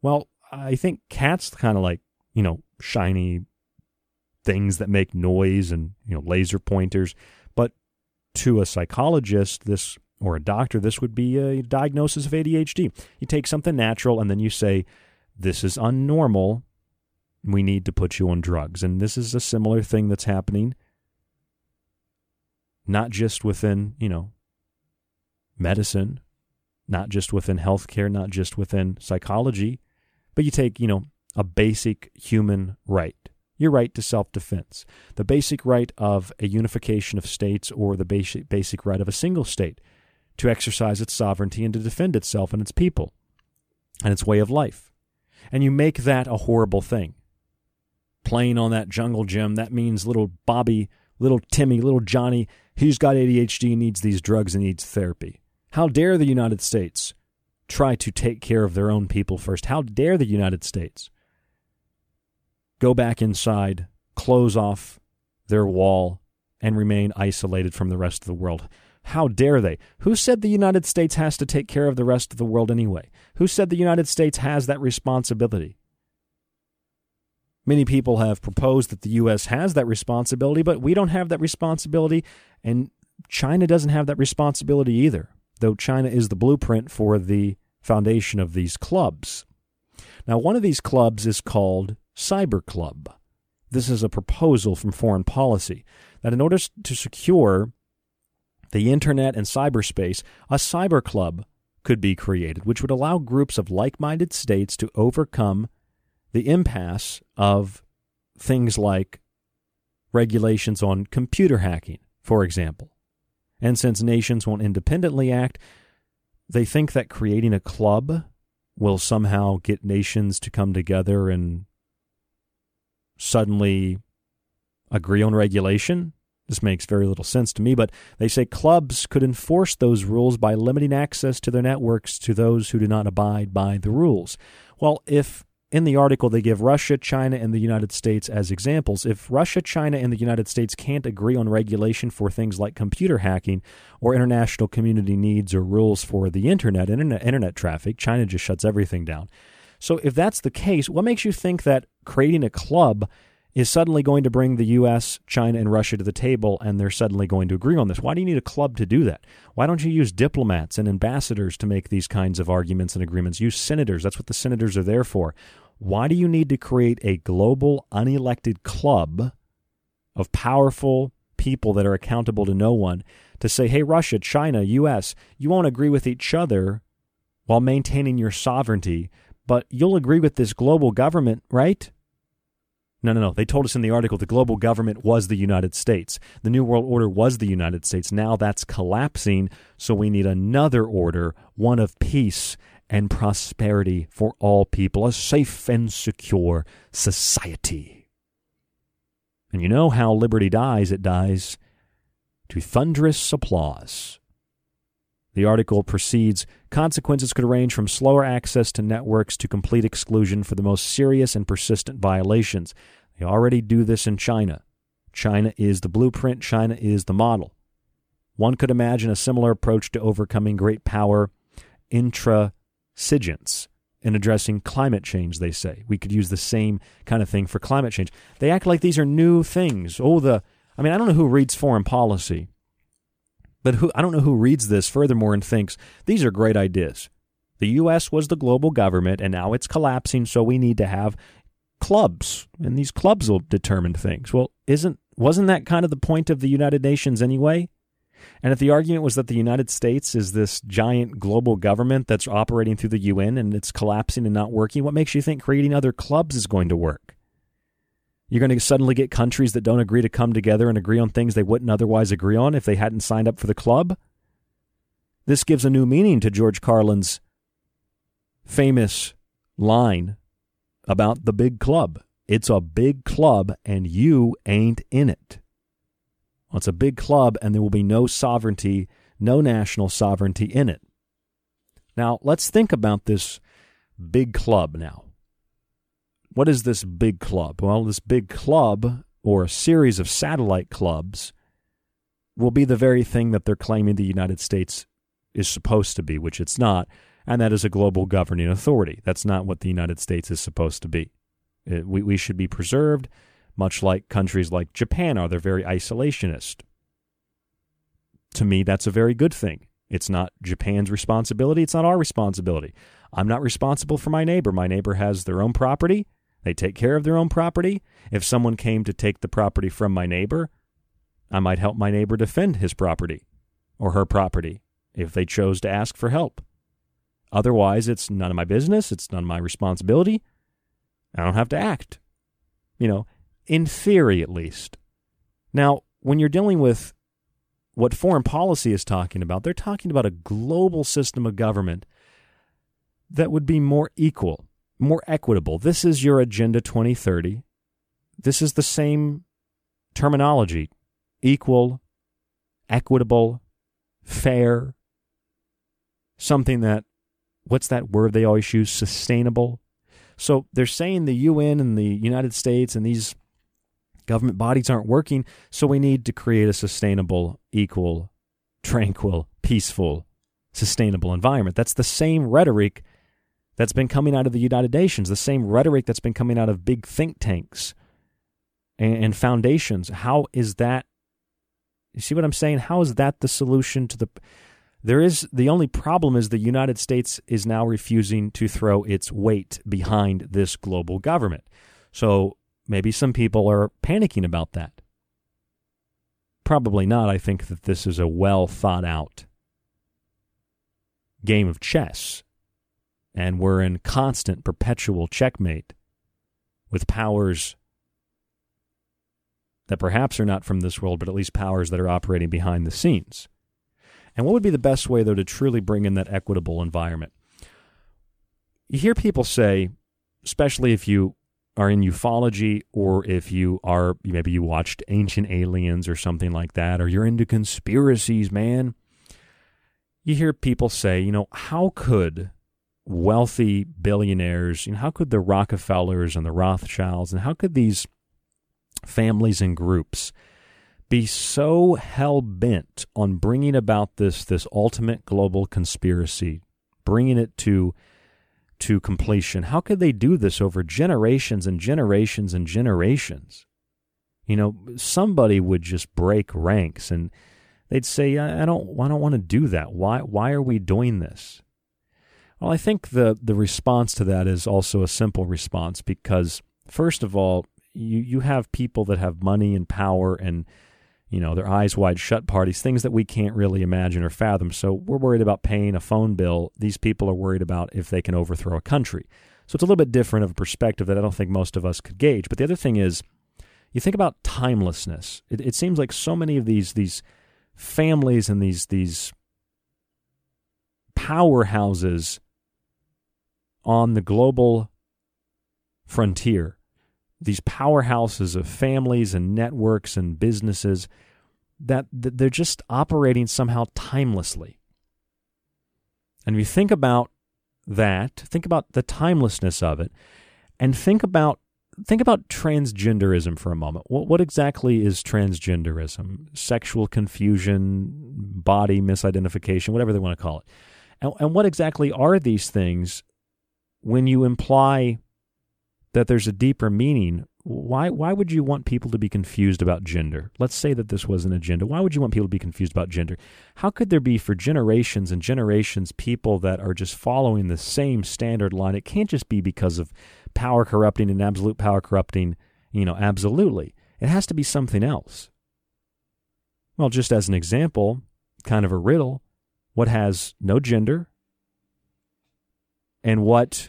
Well, I think cats kind of like, you know, shiny things that make noise and, you know, laser pointers. But to a psychologist, this, or a doctor, this would be a diagnosis of A D H D. You take something natural and then you say, this is unnormal. We need to put you on drugs. And this is a similar thing that's happening, not just within, you know, medicine, not just within healthcare, not just within psychology, but you take, you know, a basic human right. Your right to self-defense, the basic right of a unification of states, or the basic basic right of a single state to exercise its sovereignty and to defend itself and its people and its way of life. And you make that a horrible thing. Playing on that jungle gym, that means little Bobby, little Timmy, little Johnny, he's got A D H D, needs these drugs and needs therapy. How dare the United States try to take care of their own people first? How dare the United States go back inside, close off their wall, and remain isolated from the rest of the world? How dare they? Who said the United States has to take care of the rest of the world anyway? Who said the United States has that responsibility? Many people have proposed that the U S has that responsibility, but we don't have that responsibility, and China doesn't have that responsibility either, though China is the blueprint for the foundation of these clubs. Now, one of these clubs is called Cyber Club. This is a proposal from Foreign Policy that in order to secure the internet and cyberspace, a cyber club could be created, which would allow groups of like-minded states to overcome the impasse of things like regulations on computer hacking, for example. And since nations won't independently act, they think that creating a club will somehow get nations to come together and suddenly agree on regulation. This makes very little sense to me, but they say clubs could enforce those rules by limiting access to their networks to those who do not abide by the rules. Well, if in the article they give Russia, China, and the United States as examples, if Russia, China, and the United States can't agree on regulation for things like computer hacking or international community needs or rules for the internet, internet, internet traffic, China just shuts everything down. So if that's the case, what makes you think that creating a club is suddenly going to bring the U S, China, and Russia to the table, and they're suddenly going to agree on this? Why do you need a club to do that? Why don't you use diplomats and ambassadors to make these kinds of arguments and agreements? Use senators. That's what the senators are there for. Why do you need to create a global, unelected club of powerful people that are accountable to no one to say, hey, Russia, China, U S, you won't agree with each other while maintaining your sovereignty, but you'll agree with this global government, right? No, no, no. They told us in the article the global government was the United States. The New World Order was the United States. Now that's collapsing, so we need another order, one of peace and prosperity for all people, a safe and secure society. And you know how liberty dies. It dies to thunderous applause. The article proceeds, consequences could range from slower access to networks to complete exclusion for the most serious and persistent violations. They already do this in China. China is the blueprint. China is the model. One could imagine a similar approach to overcoming great power intransigence in addressing climate change, they say. We could use the same kind of thing for climate change. They act like these are new things. Oh, the, I mean, I don't know who reads Foreign Policy. But who, I don't know who reads this furthermore and thinks, these are great ideas. The U S was the global government, and now it's collapsing, so we need to have clubs, and these clubs will determine things. Well, isn't wasn't that kind of the point of the United Nations anyway? And if the argument was that the United States is this giant global government that's operating through the U N and it's collapsing and not working, what makes you think creating other clubs is going to work? You're going to suddenly get countries that don't agree to come together and agree on things they wouldn't otherwise agree on if they hadn't signed up for the club. This gives a new meaning to George Carlin's famous line about the big club. It's a big club and you ain't in it. Well, it's a big club and there will be no sovereignty, no national sovereignty in it. Now, let's think about this big club now. What is this big club? Well, this big club, or a series of satellite clubs, will be the very thing that they're claiming the United States is supposed to be, which it's not, and that is a global governing authority. That's not what the United States is supposed to be. It, we, we should be preserved, much like countries like Japan are. They're very isolationist. To me, that's a very good thing. It's not Japan's responsibility. It's not our responsibility. I'm not responsible for my neighbor. My neighbor has their own property. They take care of their own property. If someone came to take the property from my neighbor, I might help my neighbor defend his property or her property if they chose to ask for help. Otherwise, it's none of my business. It's none of my responsibility. I don't have to act, you know, in theory at least. Now, when you're dealing with what Foreign Policy is talking about, they're talking about a global system of government that would be more equal, more equitable. This is your Agenda twenty thirty. This is the same terminology: equal, equitable, fair, something that, what's that word they always use? Sustainable. So they're saying the U N and the United States and these government bodies aren't working, so we need to create a sustainable, equal, tranquil, peaceful, sustainable environment. That's the same rhetoric that's been coming out of the United Nations, the same rhetoric that's been coming out of big think tanks and, and foundations. How is that? You see what I'm saying? How is that the solution to the... There is, the only problem is the United States is now refusing to throw its weight behind this global government. So maybe some people are panicking about that. Probably not. I think that this is a well-thought-out game of chess, and we're in constant, perpetual checkmate with powers that perhaps are not from this world, but at least powers that are operating behind the scenes. And what would be the best way, though, to truly bring in that equitable environment? You hear people say, especially if you are in ufology or if you are, maybe you watched Ancient Aliens or something like that, or you're into conspiracies, man. You hear people say, you know, how could wealthy billionaires, you know, how could the Rockefellers and the Rothschilds, and how could these families and groups be so hell-bent on bringing about this, this ultimate global conspiracy, bringing it to to completion? How could they do this over generations and generations and generations? You know, somebody would just break ranks and they'd say, I don't I don't want to do that. Why why are we doing this? Well, I think the, the response to that is also a simple response because, first of all, you, you have people that have money and power and, you know, their eyes wide shut parties, things that we can't really imagine or fathom. So we're worried about paying a phone bill. These people are worried about if they can overthrow a country. So it's a little bit different of a perspective that I don't think most of us could gauge. But the other thing is, you think about timelessness. It, it seems like so many of these these families and these these powerhouses on the global frontier, these powerhouses of families and networks and businesses, that they're just operating somehow timelessly. And if you think about that, think about the timelessness of it, and think about think about transgenderism for a moment. What, what exactly is transgenderism? Sexual confusion, body misidentification, whatever they want to call it. And, and what exactly are these things when you imply that there's a deeper meaning? Why why would you want people to be confused about gender? Let's say that this was an agenda. Why would you want people to be confused about gender? How could there be for generations and generations people that are just following the same standard line? It can't just be because of power corrupting and absolute power corrupting, you know, absolutely. It has to be something else. Well, just as an example, kind of a riddle, what has no gender and what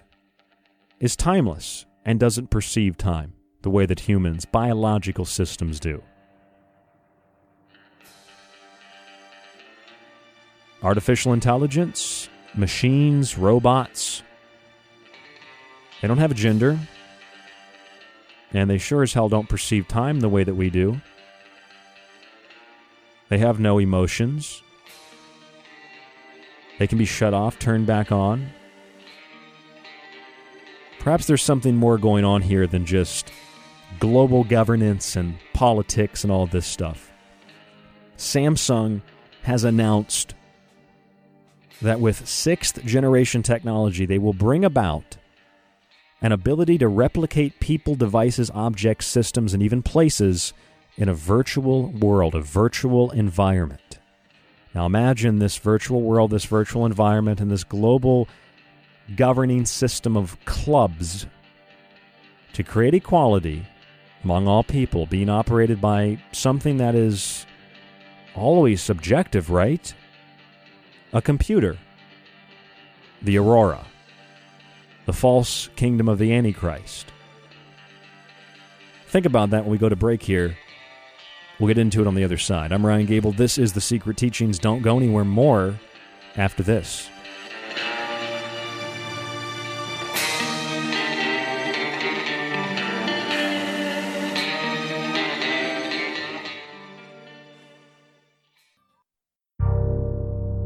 is timeless and doesn't perceive time the way that humans, biological systems do? Artificial intelligence, machines, robots, they don't have a gender, and they sure as hell don't perceive time the way that we do. They have no emotions. They can be shut off, turned back on. Perhaps there's something more going on here than just global governance and politics and all this stuff. Samsung has announced that with sixth generation technology, they will bring about an ability to replicate people, devices, objects, systems, and even places in a virtual world, a virtual environment. Now imagine this virtual world, this virtual environment, and this global governing system of clubs to create equality among all people being operated by something that is always subjective, right? A computer. The Aurora. The false kingdom of the Antichrist. Think about that when we go to break here. We'll get into it on the other side. I'm Ryan Gable. This is The Secret Teachings. Don't go anywhere. More after this.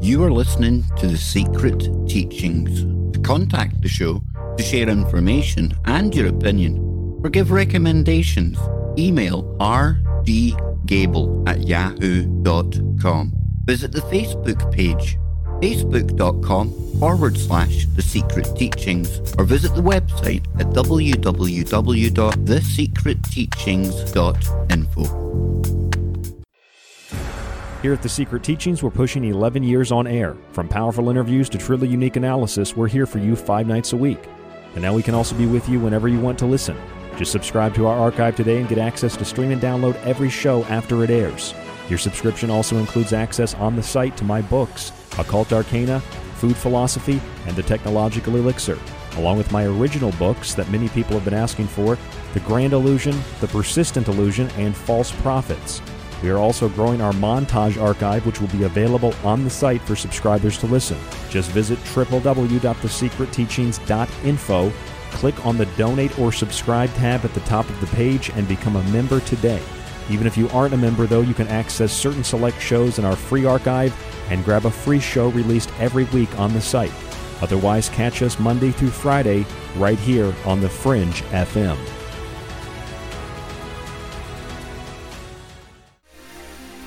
You are listening to The Secret Teachings. To contact the show, to share information and your opinion, or give recommendations, email r d gable at yahoo dot com. Visit the Facebook page, facebook dot com forward slash The Secret Teachings, or visit the website at w w w dot the secret teachings dot info. Here at The Secret Teachings, we're pushing eleven years on air. From powerful interviews to truly unique analysis, we're here for you five nights a week. And now we can also be with you whenever you want to listen. Just subscribe to our archive today and get access to stream and download every show after it airs. Your subscription also includes access on the site to my books, Occult Arcana, Food Philosophy, and The Technological Elixir, along with my original books that many people have been asking for, The Grand Illusion, The Persistent Illusion, and False Prophets. We are also growing our montage archive, which will be available on the site for subscribers to listen. Just visit w w w dot the secret teachings dot info, click on the Donate or Subscribe tab at the top of the page, and become a member today. Even if you aren't a member, though, you can access certain select shows in our free archive and grab a free show released every week on the site. Otherwise, catch us Monday through Friday right here on The Fringe F M.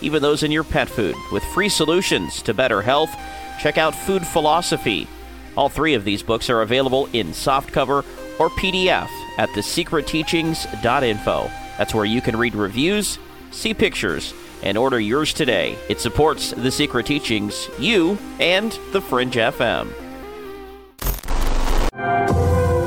even those in your pet food, with free solutions to better health, check out Food Philosophy. All three of these books are available in softcover or P D F at the secret teachings dot info. That's where you can read reviews, see pictures, and order yours today. It supports The Secret Teachings, you, and The Fringe F M.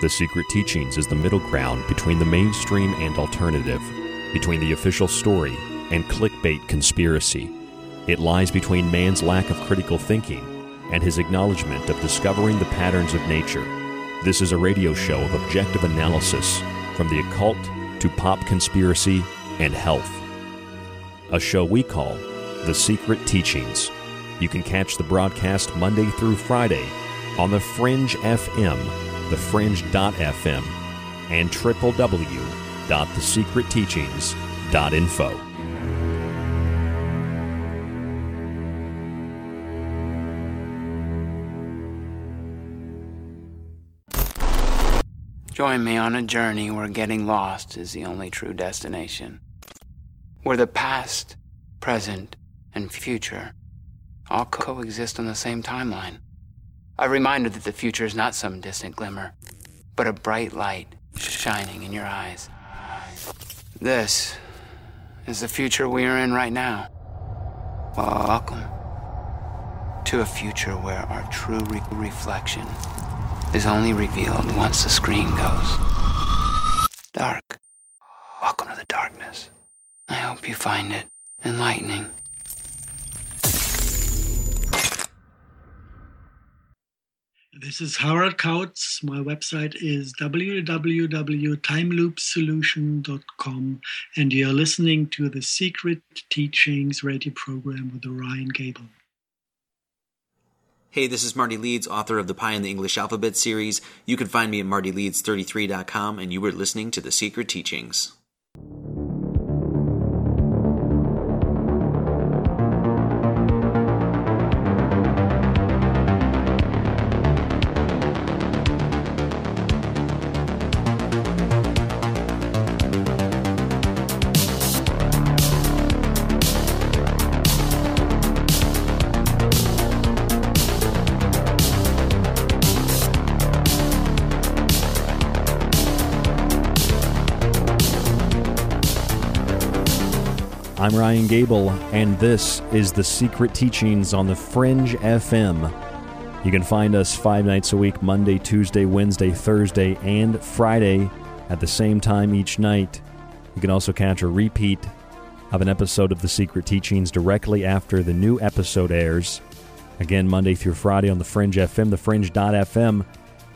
The Secret Teachings is the middle ground between the mainstream and alternative, between the official story and clickbait conspiracy. It lies between man's lack of critical thinking and his acknowledgement of discovering the patterns of nature. This is a radio show of objective analysis, from the occult to pop conspiracy and health. A show we call The Secret Teachings. You can catch the broadcast Monday through Friday on The Fringe F M, the fringe dot f m, and w w w dot the secret teachings dot info. Join me on a journey where getting lost is the only true destination, where the past, present, and future all coexist on the same timeline. A reminder that the future is not some distant glimmer, but a bright light shining in your eyes. This is the future we are in right now. Welcome to a future where our true re- reflection is only revealed once the screen goes dark. Welcome to the darkness. I hope you find it enlightening. This is Howard Kautz. My website is w w w dot time loop solution dot com, and you're listening to The Secret Teachings radio program with Ryan Gable. Hey, this is Marty Leeds, author of the Pie in the English Alphabet series. You can find me at marty leeds thirty three dot com, and you were listening to The Secret Teachings. I'm Ryan Gable, and this is The Secret Teachings on The Fringe F M. You can find us five nights a week, Monday, Tuesday, Wednesday, Thursday, and Friday at the same time each night. You can also catch a repeat of an episode of The Secret Teachings directly after the new episode airs. Again, Monday through Friday on The Fringe F M, the fringe dot f m.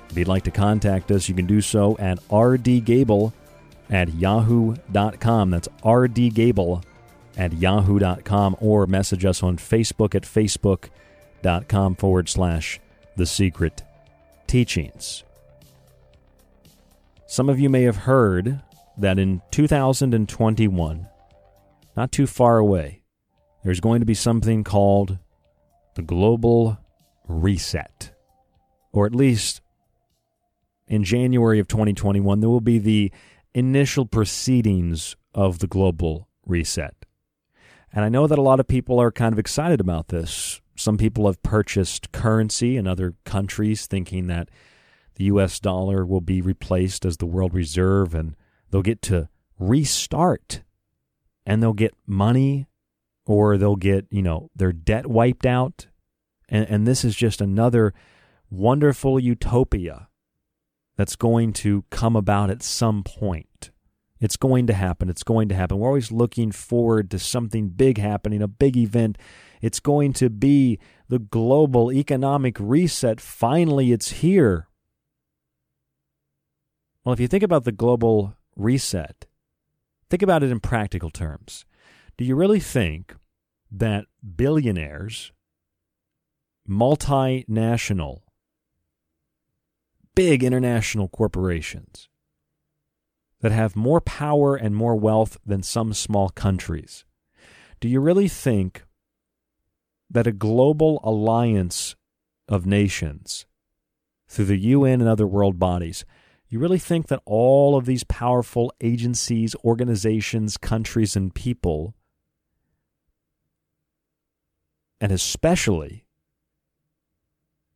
If you'd like to contact us, you can do so at r d gable at yahoo dot com. That's r d gable at yahoo dot com, or message us on Facebook at facebook dot com forward slash The Secret Teachings. Some of you may have heard that in two thousand twenty-one, not too far away, there's going to be something called the global reset. Or at least in January of twenty twenty-one, there will be the initial proceedings of the global reset. And I know that a lot of people are kind of excited about this. Some people have purchased currency in other countries thinking that the U S dollar will be replaced as the world reserve and they'll get to restart and they'll get money or they'll get, you know, their debt wiped out. And, and this is just another wonderful utopia that's going to come about at some point. It's going to happen. It's going to happen. We're always looking forward to something big happening, a big event. It's going to be the global economic reset. Finally, it's here. Well, if you think about the global reset, think about it in practical terms. Do you really think that billionaires, multinational, big international corporations that have more power and more wealth than some small countries, do you really think that a global alliance of nations through the U N and other world bodies, you really think that all of these powerful agencies, organizations, countries, and people, and especially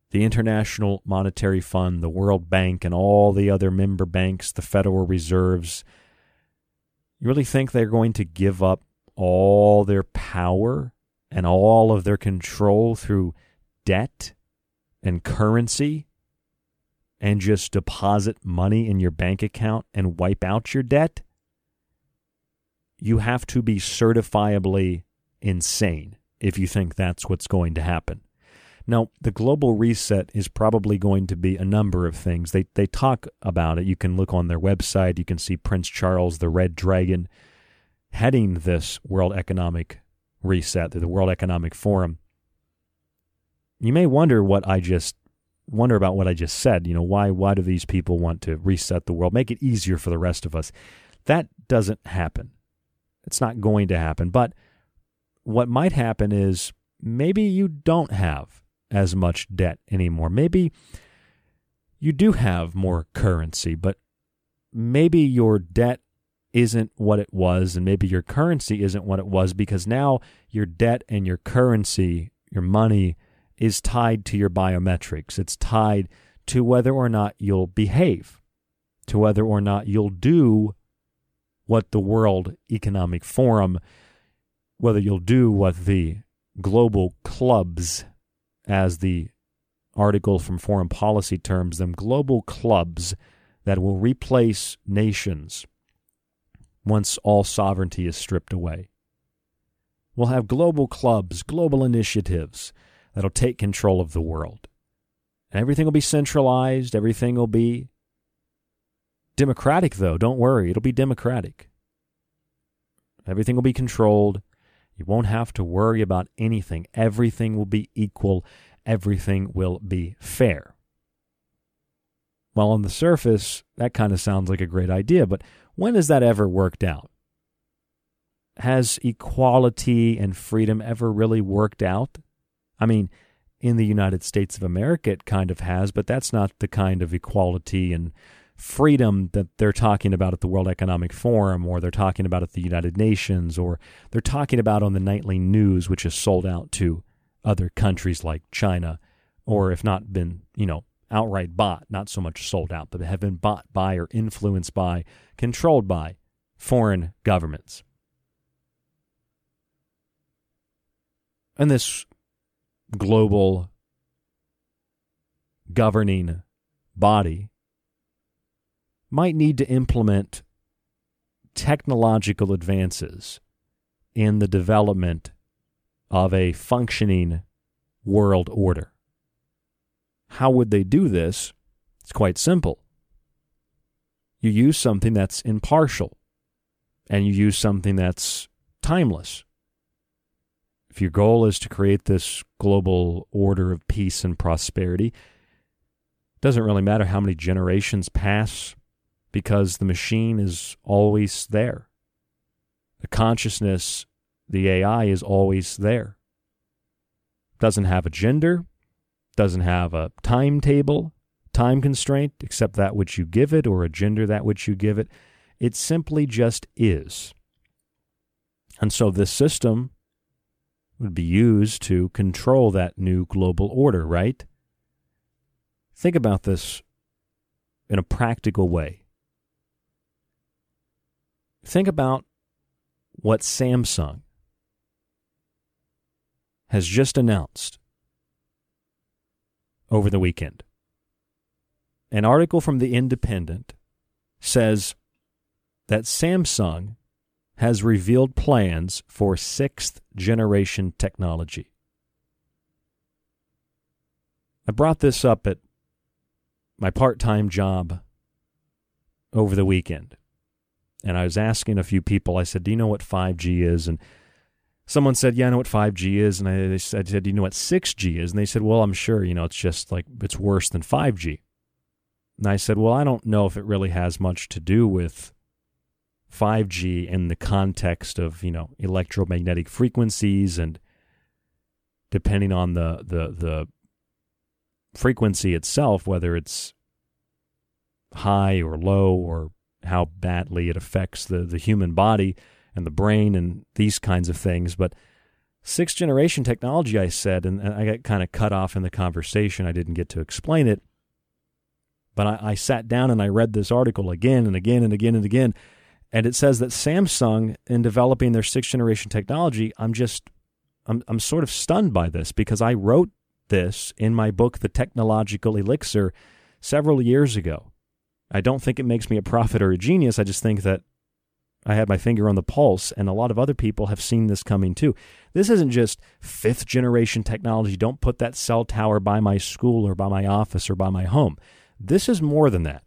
the International Monetary Fund, the World Bank, and all the other member banks, the Federal Reserves, you really think they're going to give up all their power and all of their control through debt and currency and just deposit money in your bank account and wipe out your debt? You have to be certifiably insane if you think that's what's going to happen. Now, the global reset is probably going to be a number of things. They they talk about it. You can look on their website. You can see Prince Charles, the Red Dragon, heading this World Economic Reset, the World Economic Forum. You may wonder what I just wonder about what I just said. You know, why why do these people want to reset the world, make it easier for the rest of us? That doesn't happen. It's not going to happen. But what might happen is maybe you don't have as much debt anymore. Maybe you do have more currency, but maybe your debt isn't what it was, and maybe your currency isn't what it was, because now your debt and your currency, your money, is tied to your biometrics. It's tied to whether or not you'll behave, to whether or not you'll do what the World Economic Forum, whether you'll do what the global clubs, as the article from Foreign Policy terms them, global clubs that will replace nations once all sovereignty is stripped away. We'll have global clubs, global initiatives that'll take control of the world. And everything will be centralized. Everything will be democratic, though. Don't worry. It'll be democratic. Everything will be controlled. You won't have to worry about anything. Everything will be equal. Everything will be fair. Well, on the surface, that kind of sounds like a great idea, but when has that ever worked out? Has equality and freedom ever really worked out? I mean, in the United States of America, it kind of has, but that's not the kind of equality and freedom that they're talking about at the World Economic Forum, or they're talking about at the United Nations, or they're talking about on the nightly news, which is sold out to other countries like China, or if not been, you know, outright bought, not so much sold out, but have been bought by or influenced by, controlled by foreign governments. And this global governing body might need to implement technological advances in the development of a functioning world order. How would they do this? It's quite simple. You use something that's impartial, and you use something that's timeless. If your goal is to create this global order of peace and prosperity, it doesn't really matter how many generations pass, because the machine is always there. The consciousness The A I is always there. Doesn't have a gender, doesn't have a timetable, time constraint, except that which you give it, or a gender that which you give it. It simply just is. And so this system would be used to control that new global order, right? Think about this in a practical way. Think about what Samsung has just announced over the weekend. An article from The Independent says that Samsung has revealed plans for sixth-generation technology. I brought this up at my part-time job over the weekend, and I was asking a few people, I said, do you know what five G is? And someone said, yeah, I know what five G is. And I, I said, do you know what six G is? And they said, well, I'm sure, you know, it's just like, it's worse than five G. And I said, well, I don't know if it really has much to do with five G in the context of, you know, electromagnetic frequencies, and depending on the the, the frequency itself, whether it's high or low, or how badly it affects the, the human body and the brain and these kinds of things. But sixth generation technology, I said, and I got kind of cut off in the conversation. I didn't get to explain it. But I, I sat down and I read this article again and again and again and again. And it says that Samsung, in developing their sixth generation technology, I'm just, I'm, I'm sort of stunned by this, because I wrote this in my book, The Technological Elixir, several years ago. I don't think it makes me a prophet or a genius. I just think that I had my finger on the pulse, and a lot of other people have seen this coming too. This isn't just fifth generation technology. Don't put that cell tower by my school or by my office or by my home. This is more than that.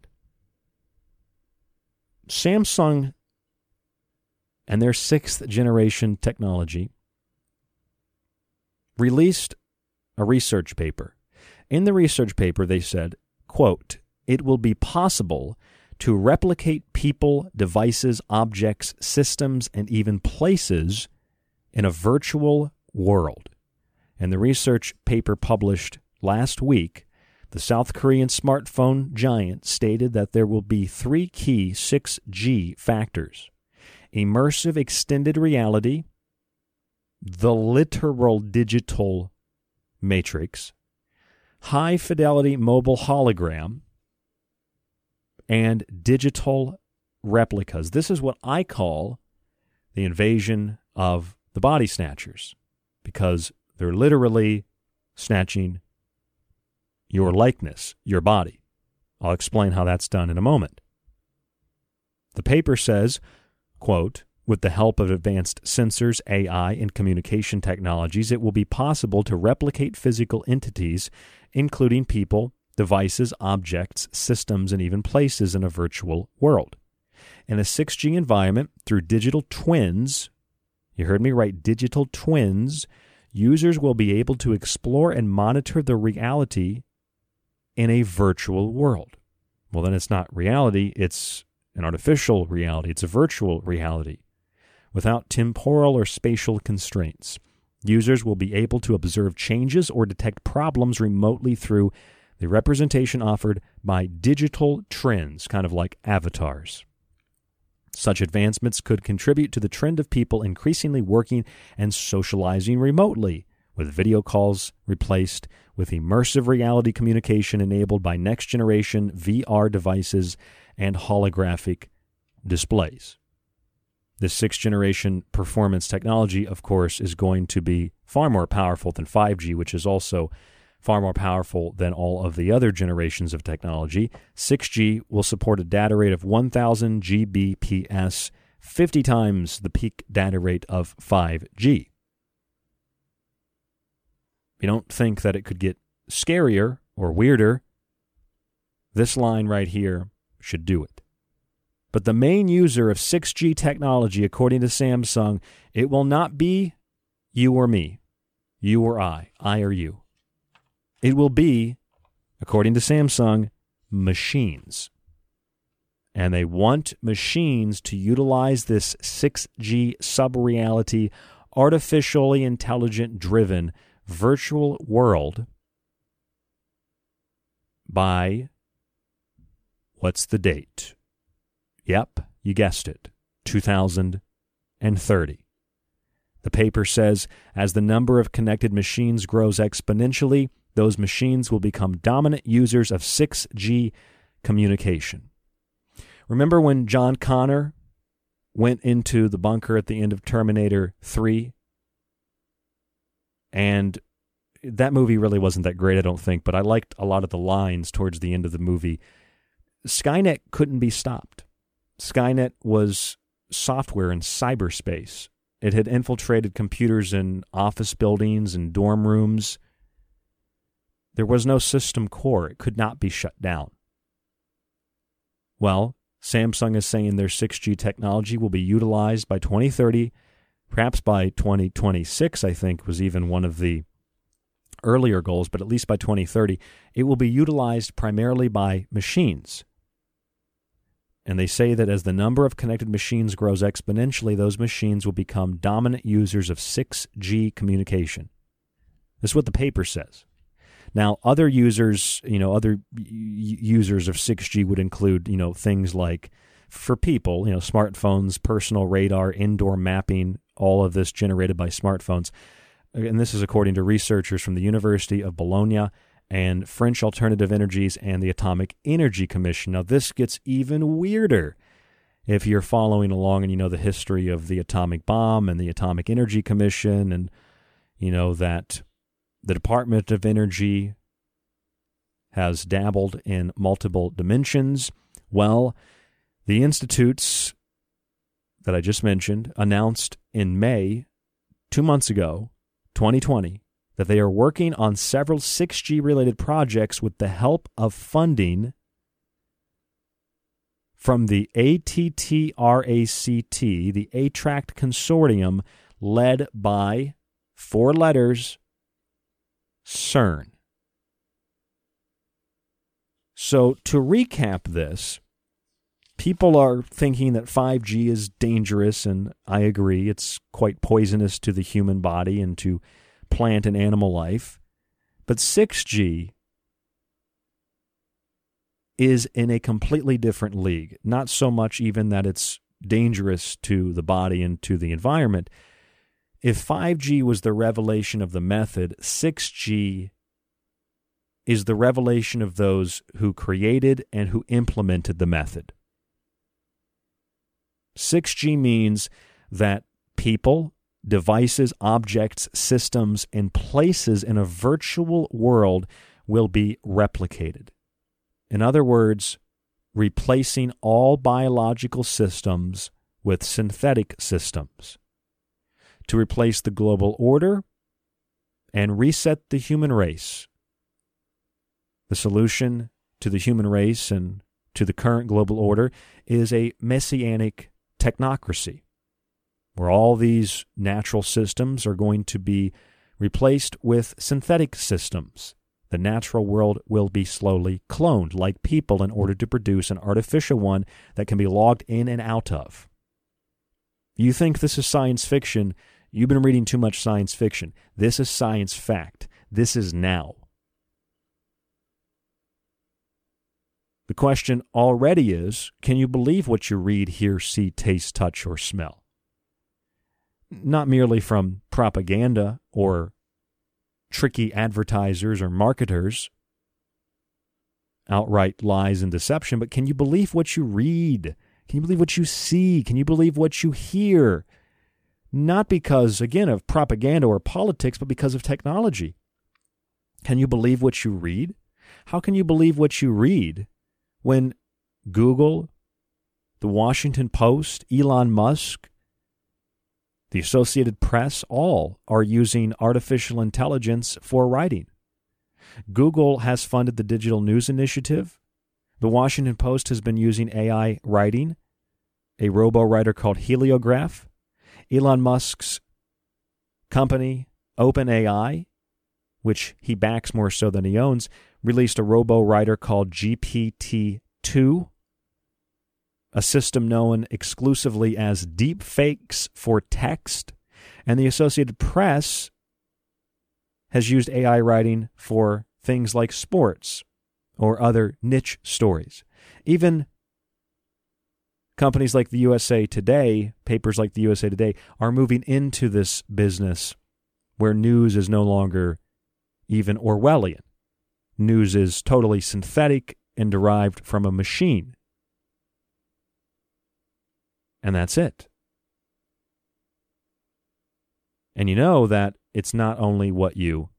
Samsung and their sixth generation technology released a research paper. In the research paper, they said, quote, it will be possible to replicate people, devices, objects, systems, and even places in a virtual world. In the research paper published last week, the South Korean smartphone giant stated that there will be three key six G factors: immersive extended reality, the literal digital matrix, high fidelity mobile hologram, and digital replicas. This is what I call the invasion of the body snatchers, because they're literally snatching your likeness, your body. I'll explain how that's done in a moment. The paper says, quote, with the help of advanced sensors, A I, and communication technologies, it will be possible to replicate physical entities, including people, devices, objects, systems, and even places in a virtual world. In a six G environment, through digital twins, you heard me right, digital twins, users will be able to explore and monitor the reality in a virtual world. Well, then it's not reality, it's an artificial reality, it's a virtual reality, without temporal or spatial constraints. Users will be able to observe changes or detect problems remotely through the representation offered by digital trends, kind of like avatars. Such advancements could contribute to the trend of people increasingly working and socializing remotely, with video calls replaced with immersive reality communication enabled by next-generation V R devices and holographic displays. The sixth-generation performance technology, of course, is going to be far more powerful than five G, which is also far more powerful than all of the other generations of technology. six G will support a data rate of one thousand gigabits per second, fifty times the peak data rate of five G. You don't think that it could get scarier or weirder? This line right here should do it. But the main user of six G technology, according to Samsung, it will not be you or me, you or I, I or you. It will be, according to Samsung, machines. And they want machines to utilize this six G sub-reality artificially intelligent-driven virtual world by, what's the date? Yep, you guessed it, two thousand thirty. The paper says, as the number of connected machines grows exponentially, those machines will become dominant users of six G communication. Remember when John Connor went into the bunker at the end of Terminator three? And that movie really wasn't that great, I don't think, but I liked a lot of the lines towards the end of the movie. Skynet couldn't be stopped. Skynet was software in cyberspace. It had infiltrated computers in office buildings and dorm rooms. There was no system core. It could not be shut down. Well, Samsung is saying their six G technology will be utilized by twenty thirty, perhaps by twenty twenty-six, I think, was even one of the earlier goals, but at least by twenty thirty, it will be utilized primarily by machines. And they say that as the number of connected machines grows exponentially, those machines will become dominant users of six G communication. That's what the paper says. Now, other users, you know, other users of six G would include, you know, things like, for people, you know, smartphones, personal radar, indoor mapping, all of this generated by smartphones. And this is according to researchers from the University of Bologna and French Alternative Energies and the Atomic Energy Commission. Now, this gets even weirder if you're following along and you know the history of the atomic bomb and the Atomic Energy Commission and, you know, that the Department of Energy has dabbled in multiple dimensions. Well, the institutes that I just mentioned announced in May, two months ago, twenty twenty, that they are working on several six G-related projects with the help of funding from the A T T R A C T, the A TRACT Consortium, led by, four letters, CERN. So to recap this, people are thinking that five G is dangerous, and I agree, it's quite poisonous to the human body and to plant and animal life. But six G is in a completely different league. Not so much even that it's dangerous to the body and to the environment. If five G was the revelation of the method, six G is the revelation of those who created and who implemented the method. six G means that people, devices, objects, systems, and places in a virtual world will be replicated. In other words, replacing all biological systems with synthetic systems to replace the global order and reset the human race. The solution to the human race and to the current global order is a messianic technocracy, where all these natural systems are going to be replaced with synthetic systems. The natural world will be slowly cloned, like people, in order to produce an artificial one that can be logged in and out of. You think this is science fiction? You've been reading too much science fiction. This is science fact. This is now. The question already is, can you believe what you read, hear, see, taste, touch, or smell? Not merely from propaganda or tricky advertisers or marketers, outright lies and deception, but can you believe what you read? Can you believe what you see? Can you believe what you hear? Not because, again, of propaganda or politics, but because of technology. Can you believe what you read? How can you believe what you read when Google, the Washington Post, Elon Musk, the Associated Press, all are using artificial intelligence for writing? Google has funded the Digital News Initiative. The Washington Post has been using A I writing, a robo-writer called Heliograph. Elon Musk's company, OpenAI, which he backs more so than he owns, released a robo-writer called G P T two, a system known exclusively as deepfakes for text. And the Associated Press has used A I writing for things like sports or other niche stories. Even companies like the U S A Today, papers like the U S A Today, are moving into this business where news is no longer even Orwellian. News is totally synthetic and derived from a machine. And that's it. And you know that it's not only what you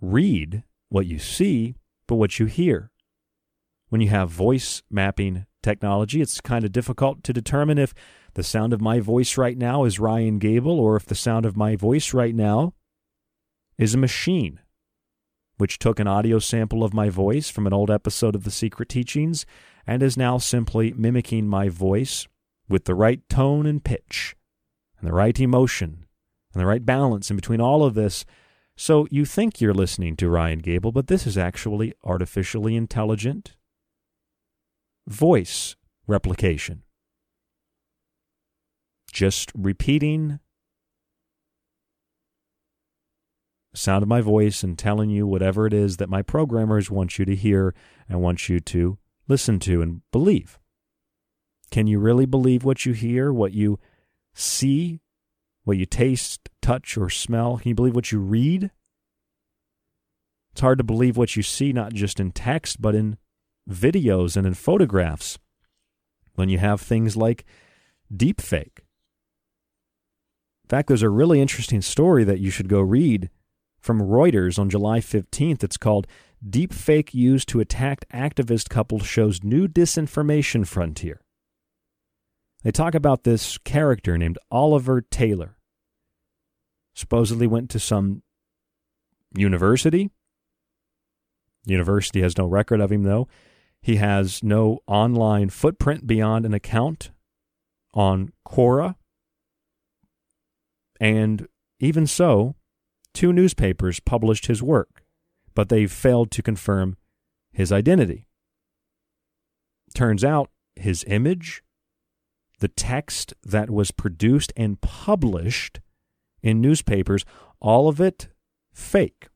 read, what you see, but what you hear. When you have voice mapping technology, it's kind of difficult to determine if the sound of my voice right now is Ryan Gable or if the sound of my voice right now is a machine, which took an audio sample of my voice from an old episode of The Secret Teachings and is now simply mimicking my voice with the right tone and pitch and the right emotion and the right balance in between all of this. So you think you're listening to Ryan Gable, but this is actually artificially intelligent voice replication. Just repeating the sound of my voice and telling you whatever it is that my programmers want you to hear and want you to listen to and believe. Can you really believe what you hear, what you see, what you taste, touch, or smell? Can you believe what you read? It's hard to believe what you see, not just in text, but in videos and in photographs, when you have things like deepfake. In fact, there's a really interesting story that you should go read from Reuters on July fifteenth. It's called "Deepfake Used to Attack Activist Couple Shows New Disinformation Frontier." They talk about this character named Oliver Taylor. Supposedly went to some university. University has no record of him, though. He has no online footprint beyond an account on Quora. And even so, two newspapers published his work, but they failed to confirm his identity. Turns out his image, the text that was produced and published in newspapers, all of it fake.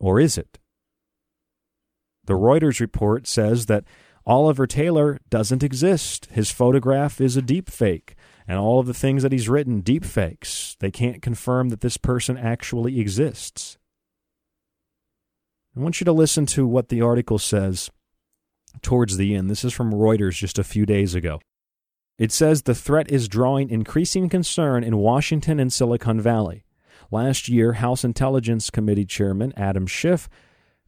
Or is it? The Reuters report says that Oliver Taylor doesn't exist. His photograph is a deepfake, and all of the things that he's written, deepfakes. They can't confirm that this person actually exists. I want you to listen to what the article says towards the end. This is from Reuters just a few days ago. It says the threat is drawing increasing concern in Washington and Silicon Valley. Last year, House Intelligence Committee Chairman Adam Schiff,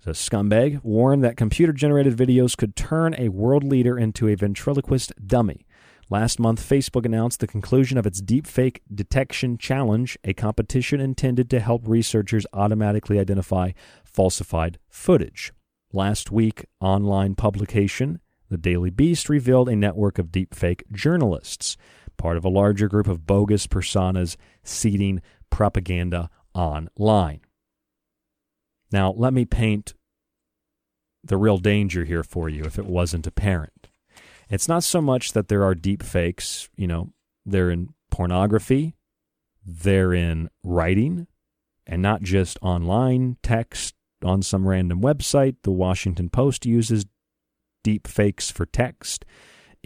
a scumbag, warned that computer-generated videos could turn a world leader into a ventriloquist dummy. Last month, Facebook announced the conclusion of its Deepfake Detection Challenge, a competition intended to help researchers automatically identify falsified footage. Last week, online publication The Daily Beast revealed a network of deepfake journalists, part of a larger group of bogus personas seeding propaganda online. Now, let me paint the real danger here for you if it wasn't apparent. It's not so much that there are deepfakes, you know, they're in pornography, they're in writing, and not just online text on some random website. The Washington Post uses deep fakes for text.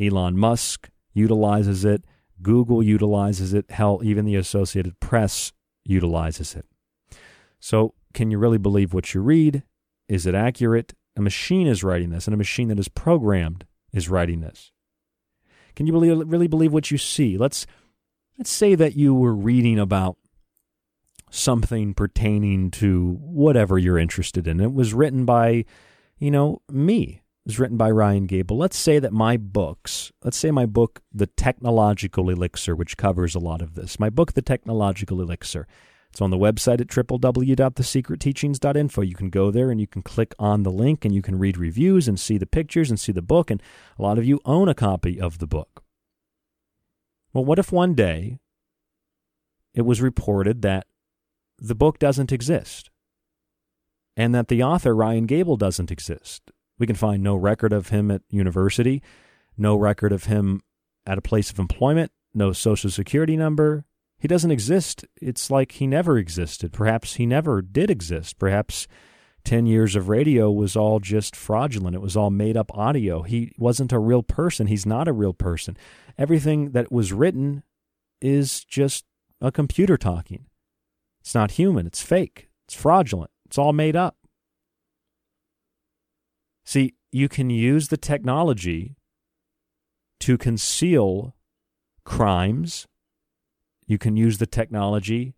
Elon Musk utilizes it. Google utilizes it. Hell, even the Associated Press utilizes it. So can you really believe what you read? Is it accurate? A machine is writing this, and a machine that is programmed is writing this. Can you believe, really believe what you see? Let's let's say that you were reading about something pertaining to whatever you're interested in. It was written by, you know, me. Is written by Ryan Gable. Let's say that my books, let's say my book, The Technological Elixir, which covers a lot of this, my book, The Technological Elixir, it's on the website at w w w dot the secret teachings dot info. You can go there and you can click on the link and you can read reviews and see the pictures and see the book. And a lot of you own a copy of the book. Well, what if one day it was reported that the book doesn't exist and that the author, Ryan Gable, doesn't exist? We can find no record of him at university, no record of him at a place of employment, no social security number, He doesn't exist. It's like he never existed. Perhaps he never did exist. Perhaps ten years of radio was all just fraudulent. It was all made up audio. He wasn't a real person. He's not a real person. Everything that was written is just a computer talking. It's not human. It's fake. It's fraudulent. It's all made up. See, you can use the technology to conceal crimes. You can use the technology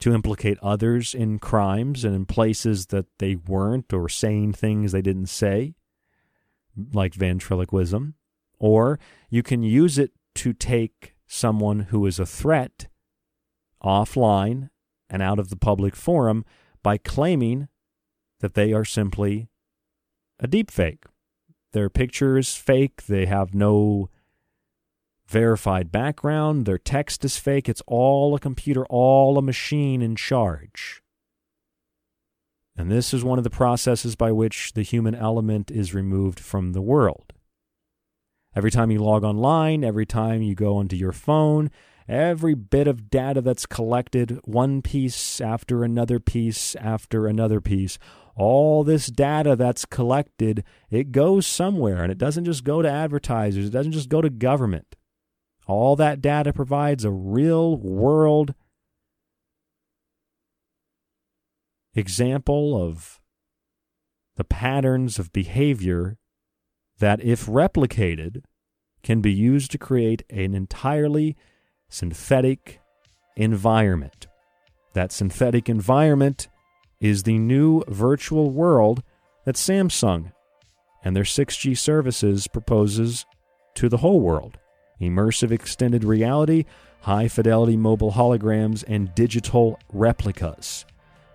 to implicate others in crimes and in places that they weren't, or saying things they didn't say, like ventriloquism. Or you can use it to take someone who is a threat offline and out of the public forum by claiming that they are simply a deep fake. Their picture is fake. They have no verified background, their text is fake, it's all a computer, all a machine in charge. And this is one of the processes by which the human element is removed from the world. Every time you log online, every time you go onto your phone, every bit of data that's collected, one piece after another piece after another piece, all this data that's collected, it goes somewhere, and it doesn't just go to advertisers, it doesn't just go to government. All that data provides a real-world example of the patterns of behavior that, if replicated, can be used to create an entirely synthetic environment. That synthetic environment is the new virtual world that Samsung and their six G services proposes to the whole world. Immersive extended reality, high-fidelity mobile holograms, and digital replicas,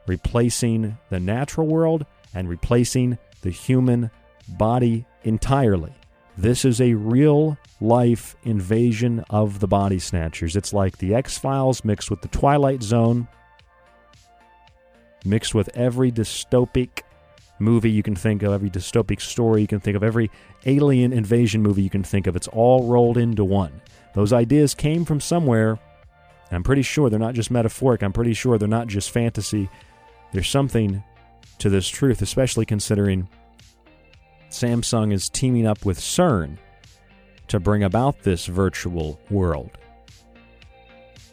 replacing the natural world and replacing the human body entirely. This is a real-life invasion of the body snatchers. It's like the X-Files mixed with the Twilight Zone, mixed with every dystopic movie you can think of, every dystopic story you can think of, every alien invasion movie you can think of. It's all rolled into one. Those ideas came from somewhere. I'm pretty sure they're not just metaphoric. I'm pretty sure they're not just fantasy. There's something to this truth, especially considering Samsung is teaming up with CERN to bring about this virtual world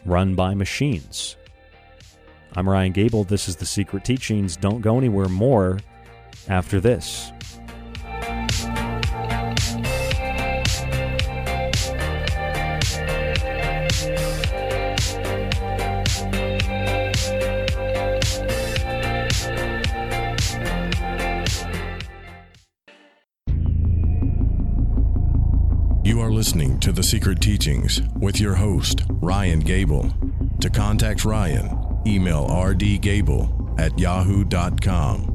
run by machines. I'm Ryan Gable. This is The Secret Teachings. Don't go anywhere. More after this. You are listening to The Secret Teachings with your host, Ryan Gable. To contact Ryan, email rdgable at yahoo dot com.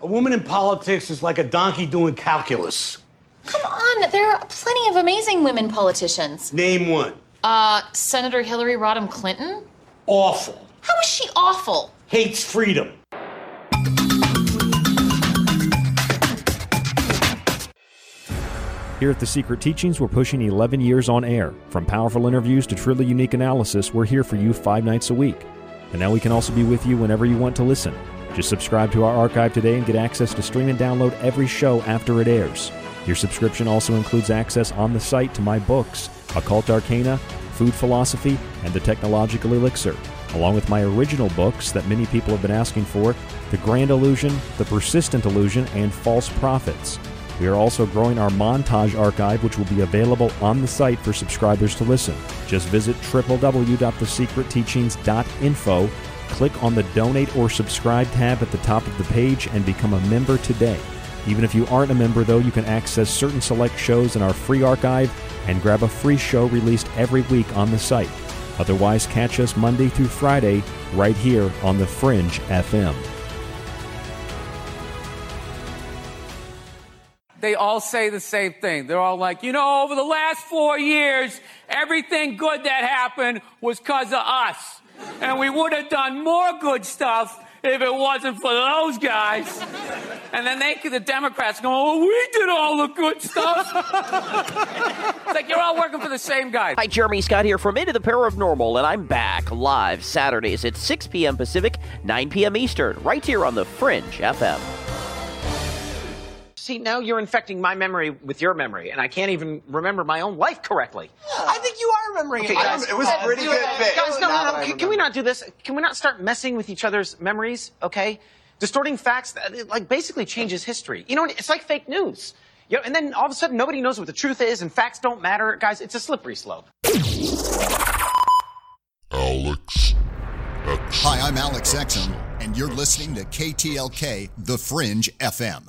A woman in politics is like a donkey doing calculus. Come on, there are plenty of amazing women politicians. Name one. Uh, Senator Hillary Rodham Clinton? Awful. How is she awful? Hates freedom. Here at The Secret Teachings, we're pushing eleven years on air. From powerful interviews to truly unique analysis, we're here for you five nights a week. And now we can also be with you whenever you want to listen. Just subscribe to our archive today and get access to stream and download every show after it airs. Your subscription also includes access on the site to my books, Occult Arcana, Food Philosophy, and The Technological Elixir, along with my original books that many people have been asking for, The Grand Illusion, The Persistent Illusion, and False Prophets. We are also growing our montage archive, which will be available on the site for subscribers to listen. Just visit w w w dot the secret teachings dot info, click on the Donate or Subscribe tab at the top of the page, and become a member today. Even if you aren't a member, though, you can access certain select shows in our free archive and grab a free show released every week on the site. Otherwise, catch us Monday through Friday right here on The Fringe F M. They all say the same thing. They're all like, you know, over the last four years, everything good that happened was because of us. And we would have done more good stuff if it wasn't for those guys. And then they, the Democrats go, oh, we did all the good stuff. It's like, like you're all working for the same guy. Hi, Jeremy Scott here from Into the Paranormal, and I'm back live Saturdays at six p m Pacific, nine p m Eastern, right here on The Fringe F M. See, now you're infecting my memory with your memory, and I can't even remember my own life correctly. Yeah. I think you are remembering okay, it. Guys, it was a pretty good bit. Guys, no, no, no. Can, can we not do this? Can we not start messing with each other's memories, okay? Distorting facts, that, like, basically changes history. You know, it's like fake news. You know, and then all of a sudden, nobody knows what the truth is, and facts don't matter. Guys, it's a slippery slope. Alex. X. Hi, I'm Alex Exum, and you're listening to K T L K, The Fringe F M.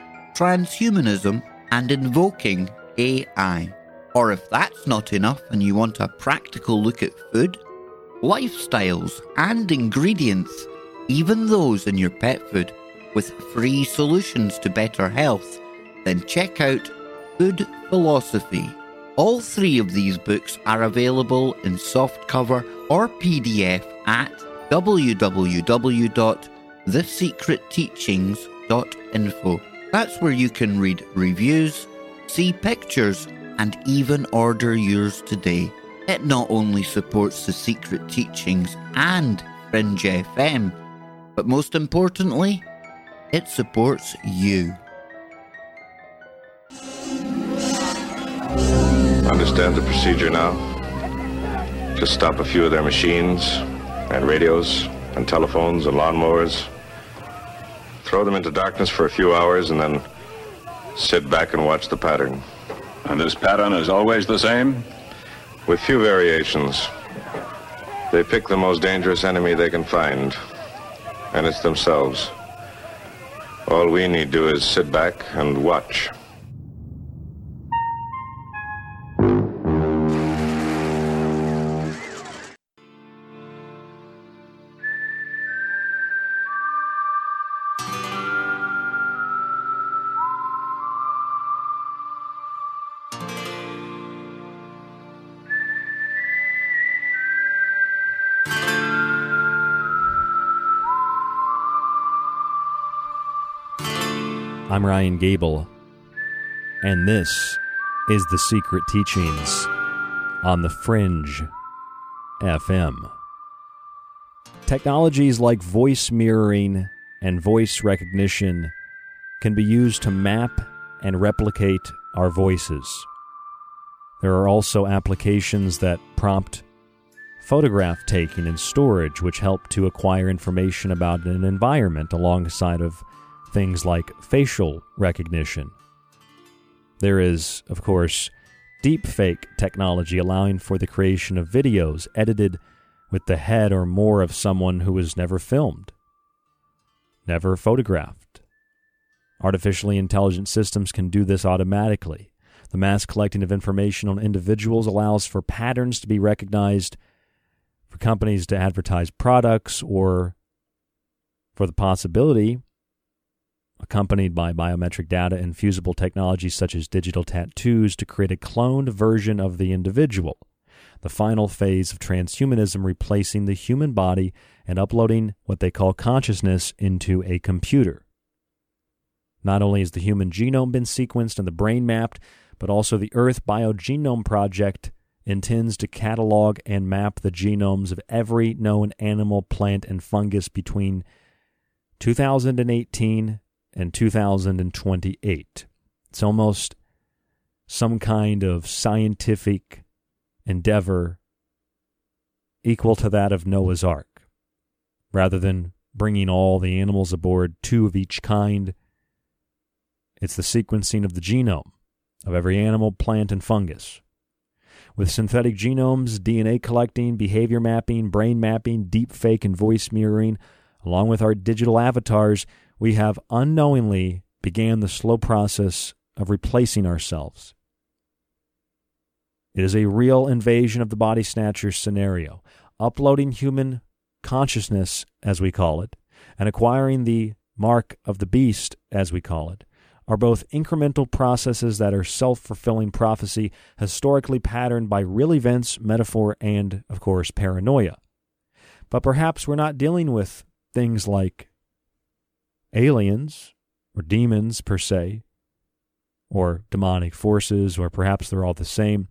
Transhumanism, and Invoking A I. Or if that's not enough and you want a practical look at food, lifestyles, and ingredients, even those in your pet food, with free solutions to better health, then check out Food Philosophy. All three of these books are available in softcover or P D F at w w w dot the secret teachings dot info. That's where you can read reviews, see pictures, and even order yours today. It not only supports The Secret Teachings and Fringe F M, but most importantly, it supports you. Understand the procedure now? Just stop a few of their machines and radios and telephones and lawnmowers. Throw them into darkness for a few hours and then sit back and watch the pattern. And this pattern is always the same? With few variations. They pick the most dangerous enemy they can find, and it's themselves. All we need to do is sit back and watch. I'm Ryan Gable, and this is The Secret Teachings on The Fringe F M. Technologies like voice mirroring and voice recognition can be used to map and replicate our voices. There are also applications that prompt photograph taking and storage, which help to acquire information about an environment alongside of things like facial recognition. There is, of course, deepfake technology allowing for the creation of videos edited with the head or more of someone who was never filmed, never photographed. Artificially intelligent systems can do this automatically. The mass collecting of information on individuals allows for patterns to be recognized, for companies to advertise products, or for the possibility, accompanied by biometric data and fusible technologies such as digital tattoos, to create a cloned version of the individual. The final phase of transhumanism replacing the human body and uploading what they call consciousness into a computer. Not only has the human genome been sequenced and the brain mapped, but also the Earth Biogenome Project intends to catalog and map the genomes of every known animal, plant, and fungus between two thousand eighteen and two thousand twenty-eight. It's almost some kind of scientific endeavor equal to that of Noah's Ark. Rather than bringing all the animals aboard, two of each kind, it's the sequencing of the genome of every animal, plant, and fungus. With synthetic genomes, D N A collecting, behavior mapping, brain mapping, deepfake, and voice mirroring, along with our digital avatars, we have unknowingly began the slow process of replacing ourselves. It is a real invasion of the body snatchers scenario. Uploading human consciousness, as we call it, and acquiring the mark of the beast, as we call it, are both incremental processes that are self-fulfilling prophecy, historically patterned by real events, metaphor, and, of course, paranoia. But perhaps we're not dealing with things like aliens or demons per se, or demonic forces, or perhaps they're all the same.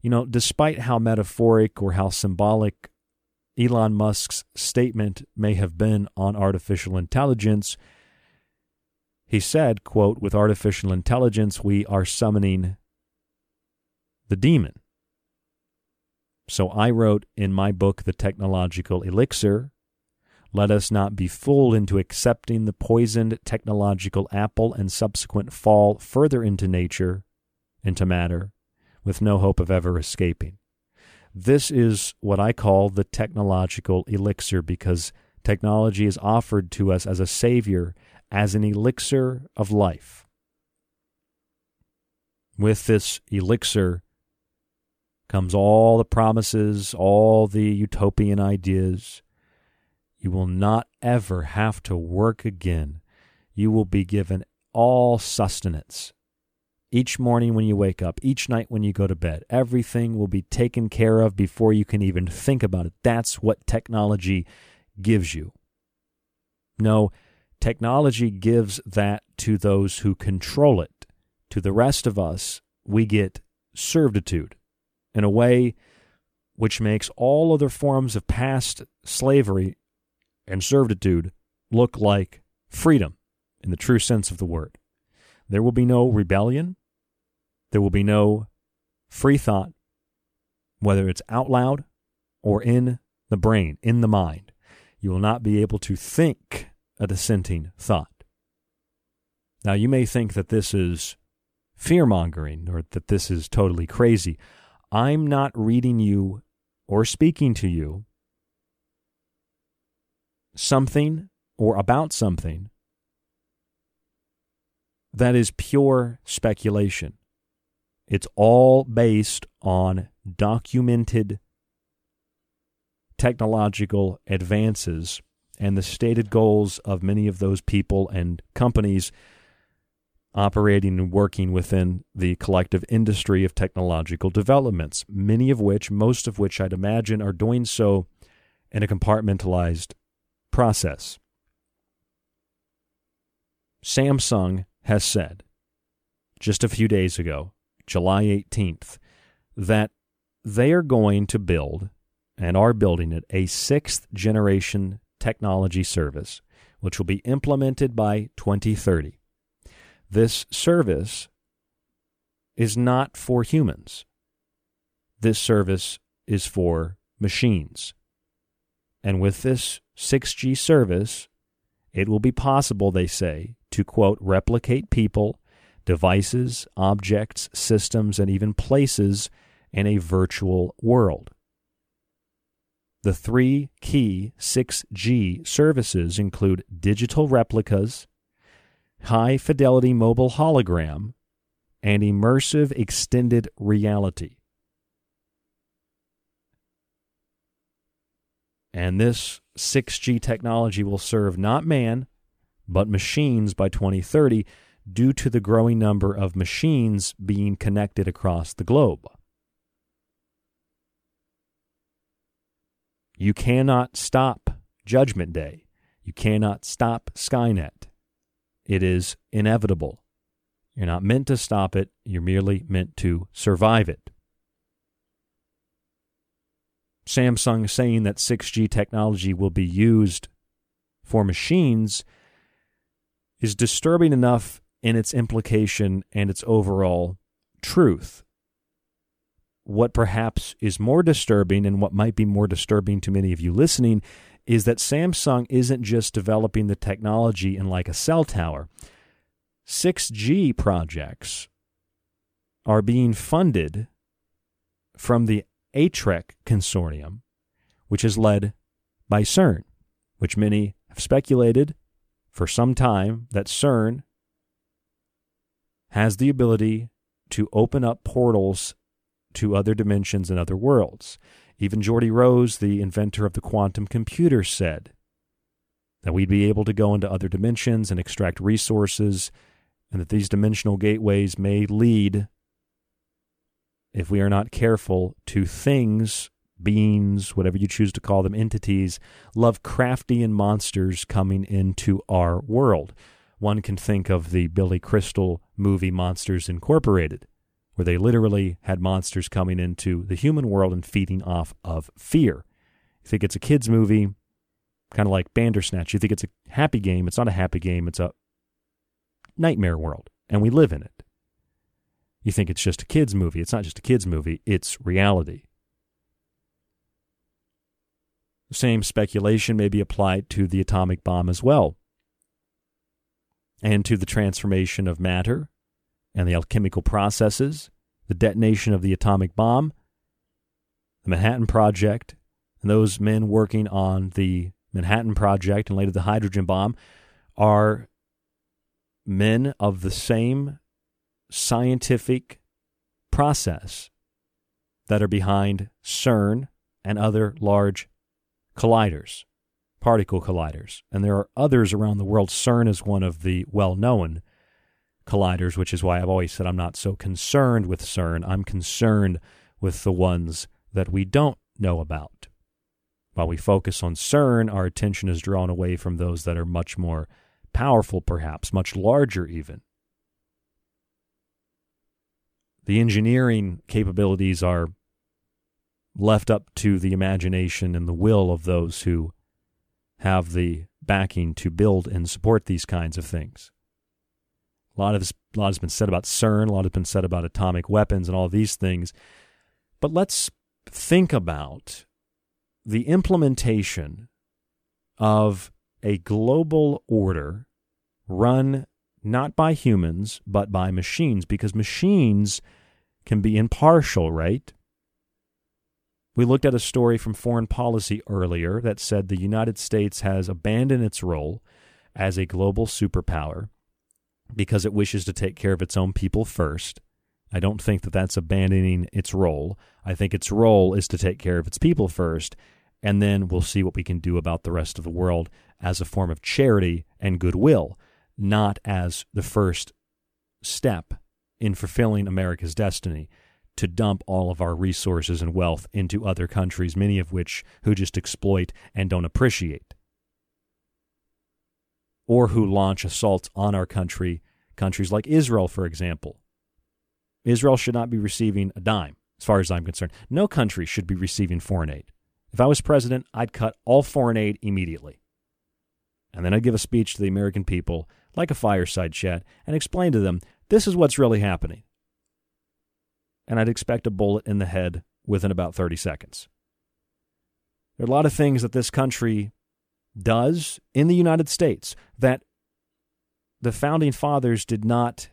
You know, despite how metaphoric or how symbolic Elon Musk's statement may have been on artificial intelligence, he said, quote, with artificial intelligence, we are summoning the demon. So I wrote in my book, The Technological Elixir, let us not be fooled into accepting the poisoned technological apple and subsequent fall further into nature, into matter, with no hope of ever escaping. This is what I call the technological elixir, because technology is offered to us as a savior, as an elixir of life. With this elixir comes all the promises, all the utopian ideas. You will not ever have to work again. You will be given all sustenance. Each morning when you wake up, each night when you go to bed, everything will be taken care of before you can even think about it. That's what technology gives you. No, technology gives that to those who control it. To the rest of us, we get servitude in a way which makes all other forms of past slavery and servitude look like freedom in the true sense of the word. There will be no rebellion. There will be no free thought, whether it's out loud or in the brain, in the mind. You will not be able to think a dissenting thought. Now, you may think that this is fear-mongering or that this is totally crazy. I'm not reading you or speaking to you something or about something that is pure speculation. It's all based on documented technological advances and the stated goals of many of those people and companies operating and working within the collective industry of technological developments, many of which, most of which I'd imagine, are doing so in a compartmentalized process. Samsung has said just a few days ago, July eighteenth, that they are going to build, and are building it, a sixth generation technology service, which will be implemented by twenty thirty. This service is not for humans. This service is for machines. And with this six G service, it will be possible, they say, to, quote, replicate people, devices, objects, systems, and even places in a virtual world. The three key six G services include digital replicas, high-fidelity mobile hologram, and immersive extended reality. And this six G technology will serve not man, but machines by twenty thirty, due to the growing number of machines being connected across the globe. You cannot stop Judgment Day. You cannot stop Skynet. It is inevitable. You're not meant to stop it. You're merely meant to survive it. Samsung saying that six G technology will be used for machines is disturbing enough in its implication and its overall truth. What perhaps is more disturbing, and what might be more disturbing to many of you listening, is that Samsung isn't just developing the technology in like a cell tower. six G projects are being funded from the A TREC consortium, which is led by CERN, which many have speculated for some time that CERN has the ability to open up portals to other dimensions and other worlds. Even Jordy Rose, the inventor of the quantum computer, said that we'd be able to go into other dimensions and extract resources, and that these dimensional gateways may lead, if we are not careful, to things, beings, whatever you choose to call them, entities, Lovecraftian monsters coming into our world. One can think of the Billy Crystal movie Monsters Incorporated, where they literally had monsters coming into the human world and feeding off of fear. You think it's a kid's movie, kind of like Bandersnatch. You think it's a happy game. It's not a happy game. It's a nightmare world, and we live in it. You think it's just a kid's movie. It's not just a kid's movie. It's reality. The same speculation may be applied to the atomic bomb as well, and to the transformation of matter and the alchemical processes, the detonation of the atomic bomb, the Manhattan Project, and those men working on the Manhattan Project and later the hydrogen bomb are men of the same scientific process that are behind CERN and other large colliders, particle colliders. And there are others around the world. CERN is one of the well-known colliders, which is why I've always said I'm not so concerned with CERN. I'm concerned with the ones that we don't know about. While we focus on CERN, our attention is drawn away from those that are much more powerful, perhaps, much larger even. The engineering capabilities are left up to the imagination and the will of those who have the backing to build and support these kinds of things. A lot, of, a lot has been said about CERN, a lot has been said about atomic weapons and all these things. But let's think about the implementation of a global order run not by humans, but by machines, because machines can be impartial, right? We looked at a story from Foreign Policy earlier that said the United States has abandoned its role as a global superpower because it wishes to take care of its own people first. I don't think that that's abandoning its role. I think its role is to take care of its people first, and then we'll see what we can do about the rest of the world as a form of charity and goodwill, not as the first step in fulfilling America's destiny to dump all of our resources and wealth into other countries, many of which who just exploit and don't appreciate, or who launch assaults on our country, countries like Israel, for example. Israel should not be receiving a dime, as far as I'm concerned. No country should be receiving foreign aid. If I was president, I'd cut all foreign aid immediately. And then I'd give a speech to the American people, like a fireside chat, and explain to them, this is what's really happening. And I'd expect a bullet in the head within about thirty seconds. There are a lot of things that this country does in the United States that the founding fathers did not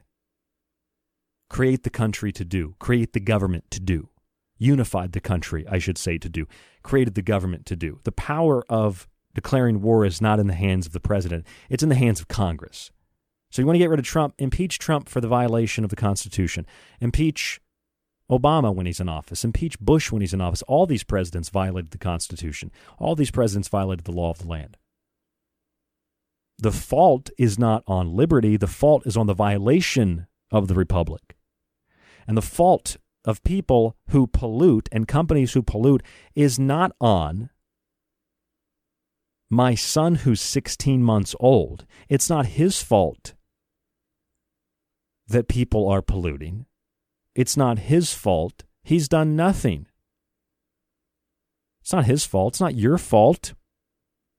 create the country to do, create the government to do, unified the country, I should say, to do, created the government to do. The power of declaring war is not in the hands of the president. It's in the hands of Congress. So you want to get rid of Trump? Impeach Trump for the violation of the Constitution. Impeach Obama when he's in office. Impeach Bush when he's in office. All these presidents violated the Constitution. All these presidents violated the law of the land. The fault is not on liberty. The fault is on the violation of the republic. And the fault of people who pollute and companies who pollute is not on my son who's sixteen months old. It's not his fault that people are polluting. It's not his fault. He's done nothing. It's not his fault. It's not your fault,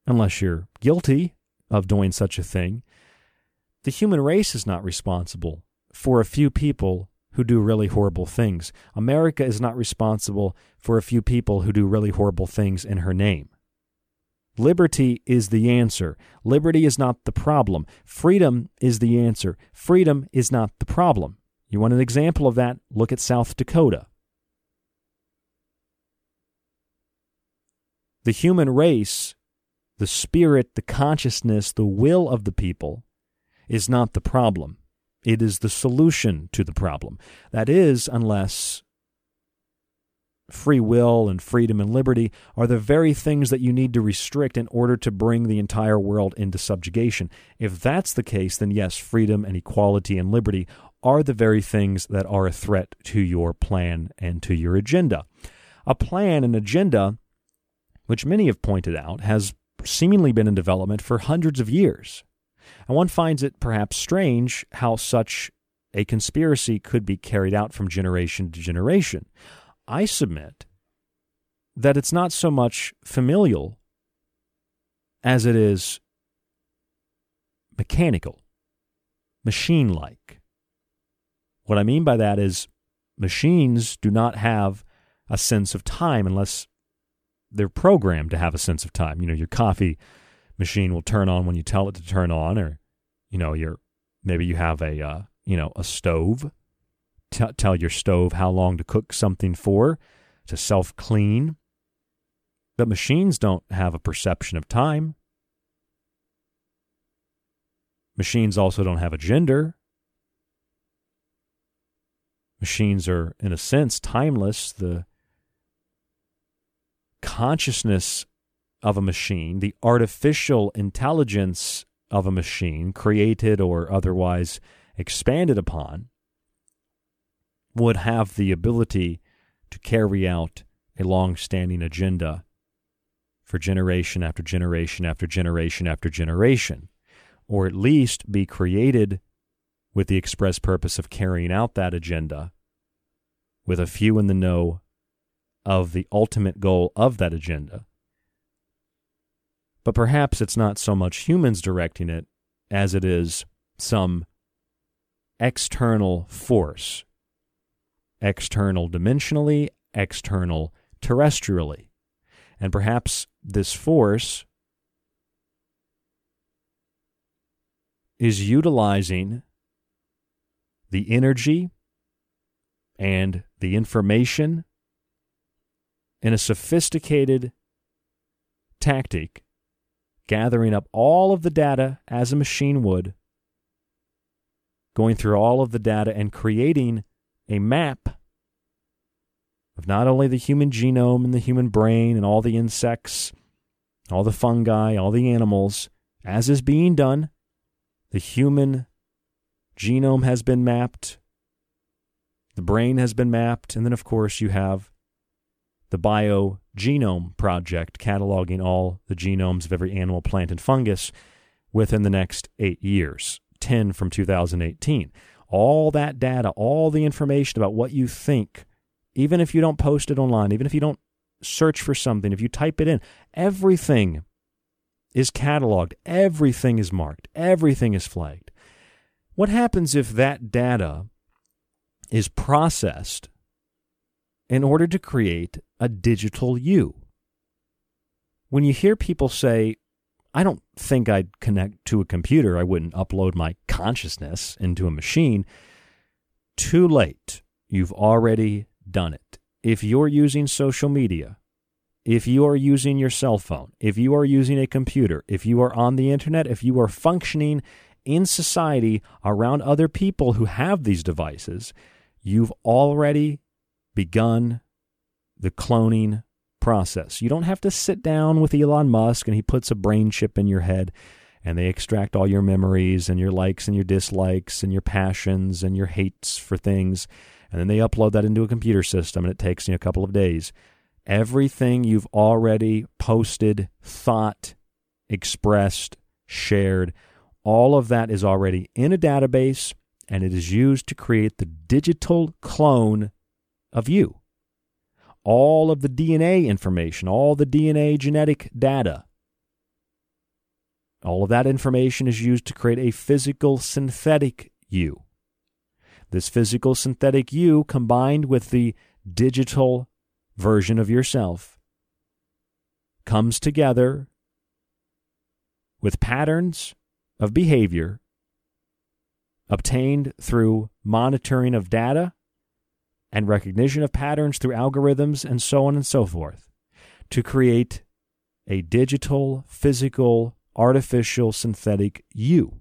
unless you're guilty of doing such a thing. The human race is not responsible for a few people who do really horrible things. America is not responsible for a few people who do really horrible things in her name. Liberty is the answer. Liberty is not the problem. Freedom is the answer. Freedom is not the problem. You want an example of that? Look at South Dakota. The human race, the spirit, the consciousness, the will of the people is not the problem. It is the solution to the problem. That is, unless free will and freedom and liberty are the very things that you need to restrict in order to bring the entire world into subjugation. If that's the case, then yes, freedom and equality and liberty are the very things that are a threat to your plan and to your agenda. A plan, an agenda, which many have pointed out, has seemingly been in development for hundreds of years. And one finds it perhaps strange how such a conspiracy could be carried out from generation to generation. I submit that it's not so much familial as it is mechanical, machine-like. What I mean by that is machines do not have a sense of time unless they're programmed to have a sense of time. You know, your coffee machine will turn on when you tell it to turn on, or, you know, your maybe you have a uh, you know, a stove. T- tell your stove how long to cook something for, to self-clean. But machines don't have a perception of time. Machines also don't have a gender. Machines are, in a sense, timeless. The consciousness of a machine, the artificial intelligence of a machine, created or otherwise expanded upon, would have the ability to carry out a long-standing agenda for generation after generation after generation after generation, or at least be created with the express purpose of carrying out that agenda, with a few in the know of the ultimate goal of that agenda. But perhaps it's not so much humans directing it as it is some external force, external dimensionally, external terrestrially. And perhaps this force is utilizing the energy and the information in a sophisticated tactic, gathering up all of the data as a machine would, going through all of the data and creating a map of not only the human genome and the human brain and all the insects, all the fungi, all the animals, as is being done. The human genome has been mapped, the brain has been mapped, and then, of course, you have the Biogenome Project cataloging all the genomes of every animal, plant, and fungus within the next eight years, ten from two thousand eighteen. All that data, all the information about what you think, even if you don't post it online, even if you don't search for something, if you type it in, everything is cataloged, everything is marked, everything is flagged. What happens if that data is processed in order to create a digital you? When you hear people say, I don't think I'd connect to a computer, I wouldn't upload my consciousness into a machine, too late. You've already done it. If you're using social media, if you are using your cell phone, if you are using a computer, if you are on the internet, if you are functioning in society around other people who have these devices, you've already begun the cloning process. You don't have to sit down with Elon Musk and he puts a brain chip in your head and they extract all your memories and your likes and your dislikes and your passions and your hates for things, and then they upload that into a computer system and it takes, you know, a couple of days. Everything you've already posted, thought, expressed, shared, all of that is already in a database, and it is used to create the digital clone of you. All of the D N A information, all the D N A genetic data, all of that information is used to create a physical synthetic you. This physical synthetic you, combined with the digital version of yourself, comes together with patterns of behavior obtained through monitoring of data and recognition of patterns through algorithms and so on and so forth to create a digital, physical, artificial, synthetic you.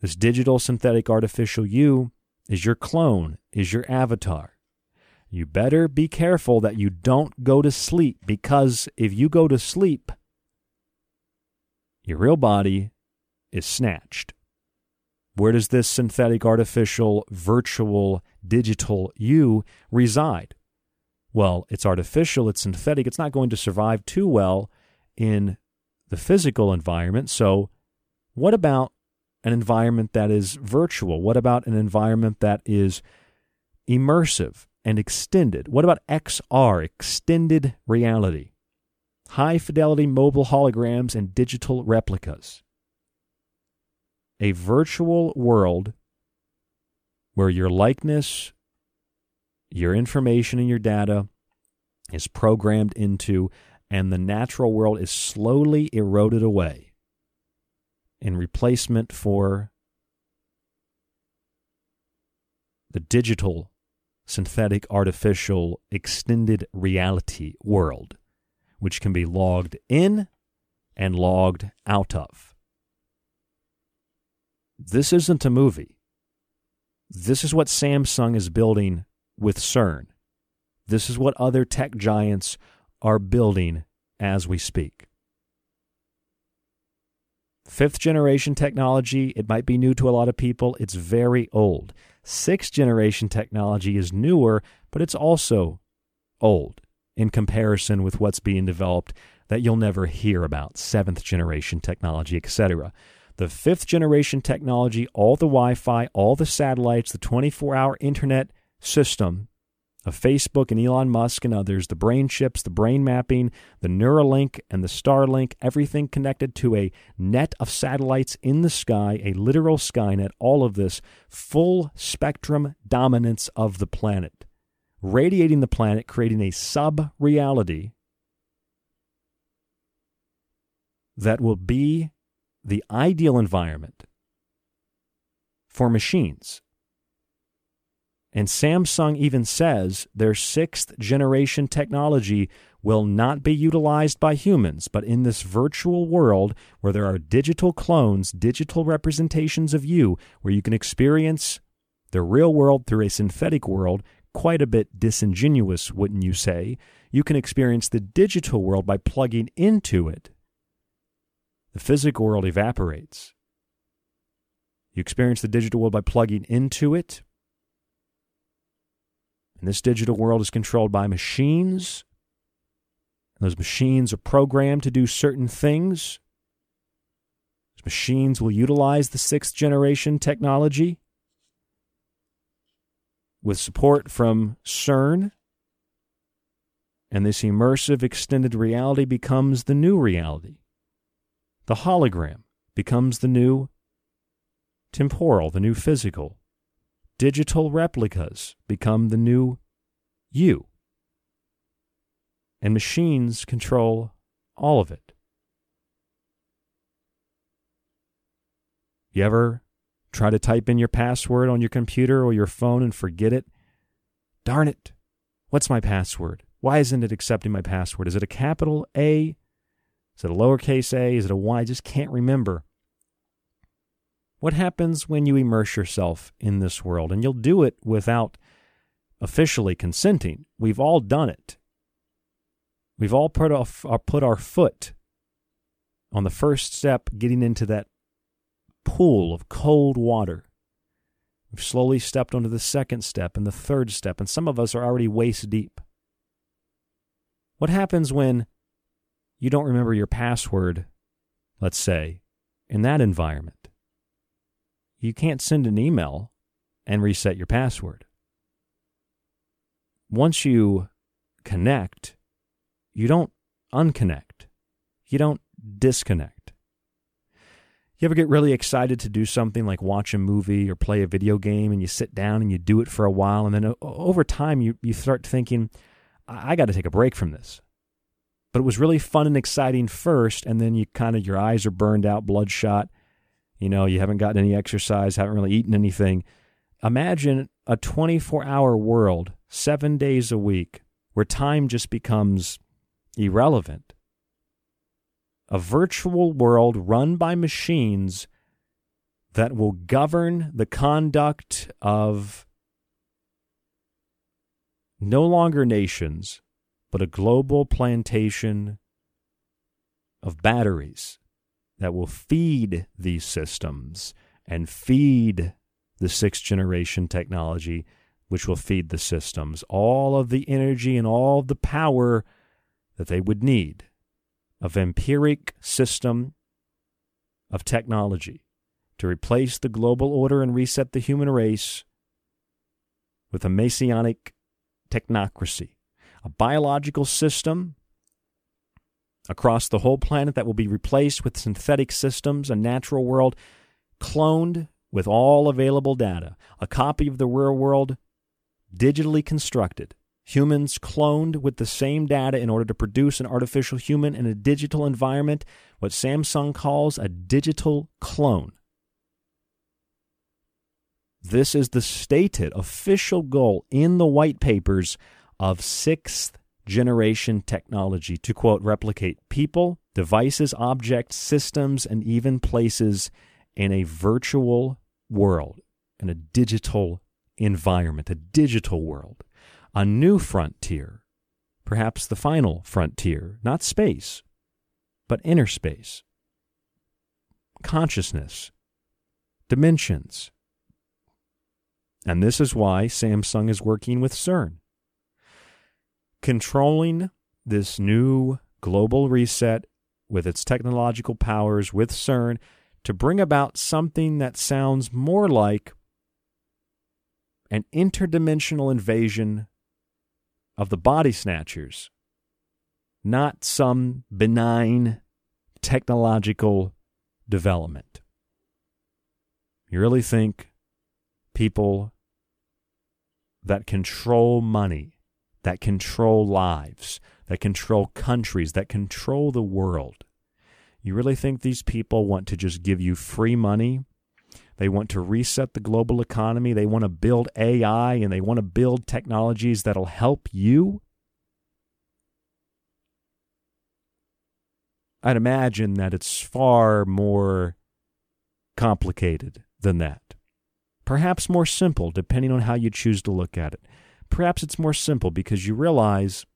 This digital, synthetic, artificial you is your clone, is your avatar. you better be careful that you don't go to sleep, because if you go to sleep, your real body is snatched. Where does this synthetic, artificial, virtual, digital you reside? Well, it's artificial, it's synthetic, it's not going to survive too well in the physical environment. So what about an environment that is virtual? What about an environment that is immersive and extended? What about X R, extended reality? High-fidelity mobile holograms and digital replicas. A virtual world where your likeness, your information and your data is programmed into, and the natural world is slowly eroded away in replacement for the digital, synthetic, artificial, extended reality world, which can be logged in and logged out of. This isn't a movie. This is what Samsung is building with CERN. This is what other tech giants are building as we speak. Fifth generation technology, it might be new to a lot of people. It's very old. Sixth generation technology is newer, but it's also old in comparison with what's being developed that you'll never hear about. Seventh generation technology, et cetera. The fifth generation technology, all the Wi-Fi, all the satellites, the twenty-four hour internet system of Facebook and Elon Musk and others, the brain chips, the brain mapping, the Neuralink and the Starlink, everything connected to a net of satellites in the sky, a literal Skynet, all of this full spectrum dominance of the planet, radiating the planet, creating a sub-reality that will be the ideal environment for machines. And Samsung even says their sixth generation technology will not be utilized by humans, but in this virtual world where there are digital clones, digital representations of you, where you can experience the real world through a synthetic world, quite a bit disingenuous, wouldn't you say? You can experience the digital world by plugging into it. The physical world evaporates. You experience the digital world by plugging into it. And this digital world is controlled by machines. And those machines are programmed to do certain things. Those machines will utilize the sixth generation technology with support from CERN. And this immersive extended reality becomes the new reality. The hologram becomes the new temporal, the new physical. Digital replicas become the new you. And machines control all of it. You ever try to type in your password on your computer or your phone and forget it? Darn it. What's my password? Why isn't it accepting my password? Is it a capital A? Is it a lowercase a? Is it a y? I just can't remember. What happens when you immerse yourself in this world? And you'll do it without officially consenting. We've all done it. We've all put off, or put our foot on the first step, getting into that pool of cold water. We've slowly stepped onto the second step and the third step, and some of us are already waist deep. What happens when you don't remember your password, let's say, in that environment? You can't send an email and reset your password. Once you connect, you don't unconnect. You don't disconnect. You ever get really excited to do something like watch a movie or play a video game, and you sit down and you do it for a while, and then over time you, you start thinking, I, I got to take a break from this. But it was really fun and exciting first, and then you kind of, your eyes are burned out, bloodshot. You know, you haven't gotten any exercise, haven't really eaten anything. Imagine a twenty-four hour world, seven days a week, where time just becomes irrelevant. A virtual world run by machines that will govern the conduct of no longer nations, but a global plantation of batteries that will feed these systems and feed the sixth generation technology, which will feed the systems all of the energy and all of the power that they would need of empiric system of technology to replace the global order and reset the human race with a messianic technocracy, a biological system across the whole planet that will be replaced with synthetic systems, a natural world cloned with all available data, a copy of the real world digitally constructed, humans cloned with the same data in order to produce an artificial human in a digital environment, what Samsung calls a digital clone. This is the stated official goal in the white papers of sixth generation technology to, quote, replicate people, devices, objects, systems, and even places in a virtual world, in a digital environment, a digital world, a new frontier, perhaps the final frontier, not space, but inner space, consciousness, dimensions. And this is why Samsung is working with CERN. Controlling this new global reset with its technological powers with CERN to bring about something that sounds more like an interdimensional invasion of the body snatchers, not some benign technological development. You really think people that control money, that control lives, that control countries, that control the world, you really think these people want to just give you free money? They want to reset the global economy. They want to build A I, and they want to build technologies that'll help you? I'd imagine that it's far more complicated than that. Perhaps more simple, depending on how you choose to look at it. Perhaps it's more simple because you realize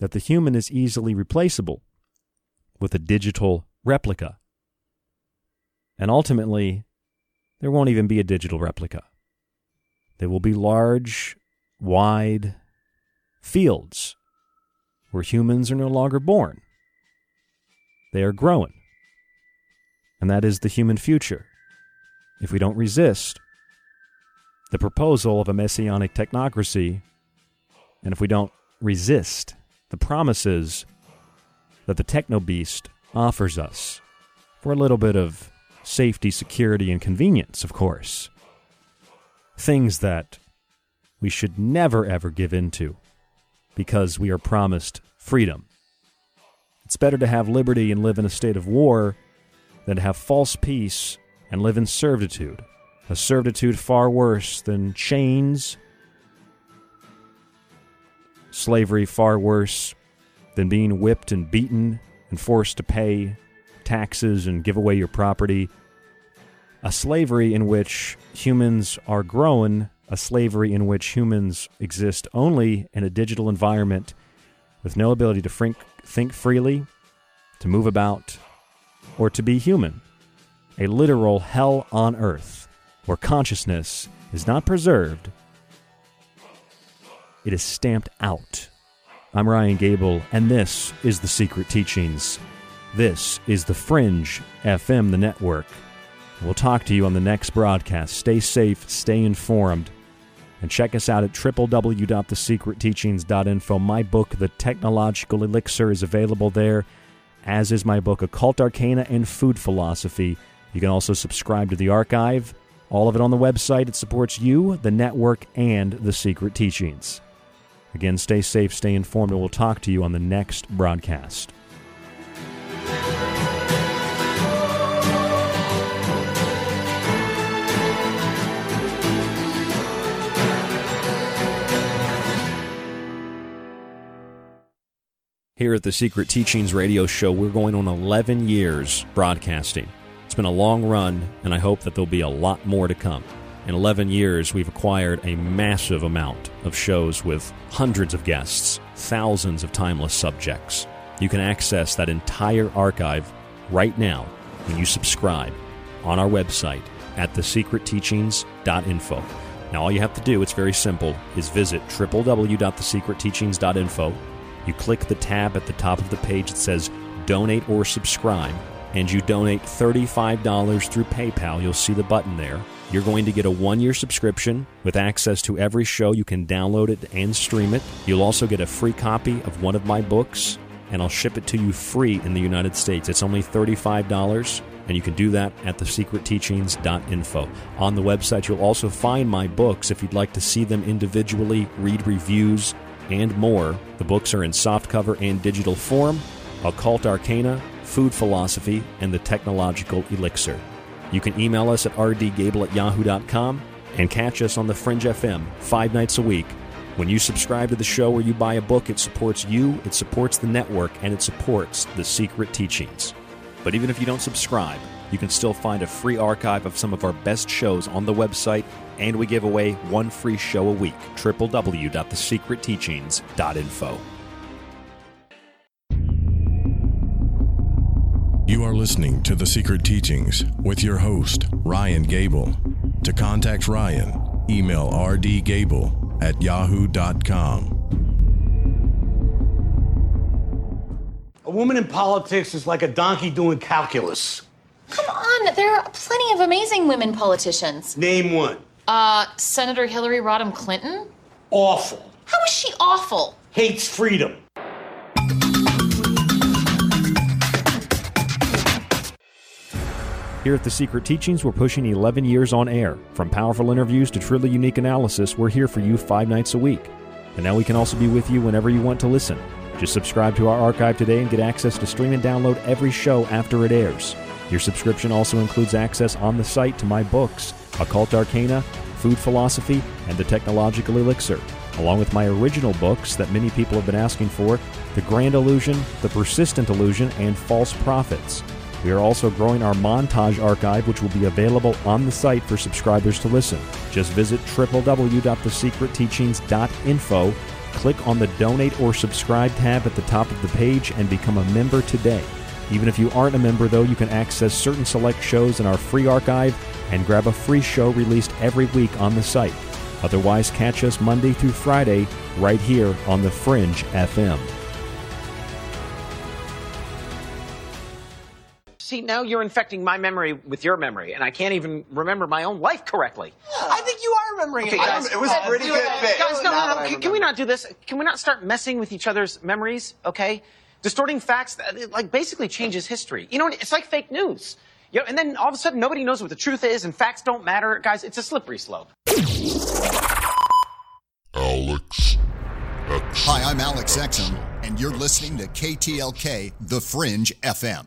that the human is easily replaceable with a digital replica. And ultimately, there won't even be a digital replica. There will be large, wide fields where humans are no longer born. They are growing. And that is the human future, if we don't resist the proposal of a messianic technocracy, and if we don't resist the promises that the techno-beast offers us for a little bit of safety, security, and convenience, of course. Things that we should never, ever give into because we are promised freedom. It's better to have liberty and live in a state of war than to have false peace and live in servitude, a servitude far worse than chains, slavery far worse than being whipped and beaten and forced to pay taxes and give away your property, a slavery in which humans are growing, a slavery in which humans exist only in a digital environment with no ability to think freely, to move about, or to be human. A literal hell on earth where consciousness is not preserved. It is stamped out. I'm Ryan Gable, and this is The Secret Teachings. This is The Fringe F M, the network. We'll talk to you on the next broadcast. Stay safe, stay informed, and check us out at w w w dot the secret teachings dot info. My book, The Technological Elixir, is available there, as is my book, Occult Arcana and Food Philosophy. You can also subscribe to the archive, all of it on the website. It supports you, the network, and The Secret Teachings. Again, stay safe, stay informed, and we'll talk to you on the next broadcast. Here at the Secret Teachings radio show, we're going on eleven years broadcasting. It's been a long run, and I hope that there'll be a lot more to come. In eleven years, we've acquired a massive amount of shows with hundreds of guests, thousands of timeless subjects. You can access that entire archive right now when you subscribe on our website at the secret teachings dot info. Now, all you have to do, it's very simple, is visit w w w dot the secret teachings dot info. You click the tab at the top of the page that says Donate or Subscribe, and you donate thirty-five dollars through PayPal. You'll see the button there. You're going to get a one-year subscription with access to every show. You can download it and stream it. You'll also get a free copy of one of my books, and I'll ship it to you free in the United States. It's only thirty-five dollars. And you can do that at the secret teachings dot info. On the website, you'll also find my books if you'd like to see them individually, read reviews, and more. The books are in softcover and digital form: Occult Arcana, Food Philosophy, and The Technological Elixir. You can email us at r d gable at yahoo dot com and catch us on The Fringe F M five nights a week. When you subscribe to the show or you buy a book, it supports you, it supports the network, and it supports The Secret Teachings. But even if you don't subscribe, you can still find a free archive of some of our best shows on the website, and we give away one free show a week, w w w dot the secret teachings dot info. You are listening to The Secret Teachings with your host, Ryan Gable. To contact Ryan, email r d gable at yahoo dot com. A woman in politics is like a donkey doing calculus. Come on, there are plenty of amazing women politicians. Name one. Uh, Senator Hillary Rodham Clinton? Awful. How is she awful? Hates freedom. Here at The Secret Teachings, we're pushing eleven years on air. From powerful interviews to truly unique analysis, we're here for you five nights a week. And now we can also be with you whenever you want to listen. Just subscribe to our archive today and get access to stream and download every show after it airs. Your subscription also includes access on the site to my books, Occult Arcana, Food Philosophy, and The Technological Elixir, along with my original books that many people have been asking for, The Grand Illusion, The Persistent Illusion, and False Prophets. We are also growing our montage archive, which will be available on the site for subscribers to listen. Just visit w w w dot the secret teachings dot info. Click on the Donate or Subscribe tab at the top of the page and become a member today. Even if you aren't a member, though, you can access certain select shows in our free archive and grab a free show released every week on the site. Otherwise, catch us Monday through Friday right here on The Fringe F M. See, now you're infecting my memory with your memory, and I can't even remember my own life correctly. Yeah. I think you are remembering okay, it. Guys, it was a pretty good bit. Guys, no, no, no. Can, can we not do this? Can we not start messing with each other's memories, okay? Distorting facts, that, like, basically changes history. You know, it's like fake news. You know, and then all of a sudden, nobody knows what the truth is, and facts don't matter. Guys, it's a slippery slope. Alex Exum. Hi, I'm Alex Exum, and you're listening to K T L K, The Fringe F M.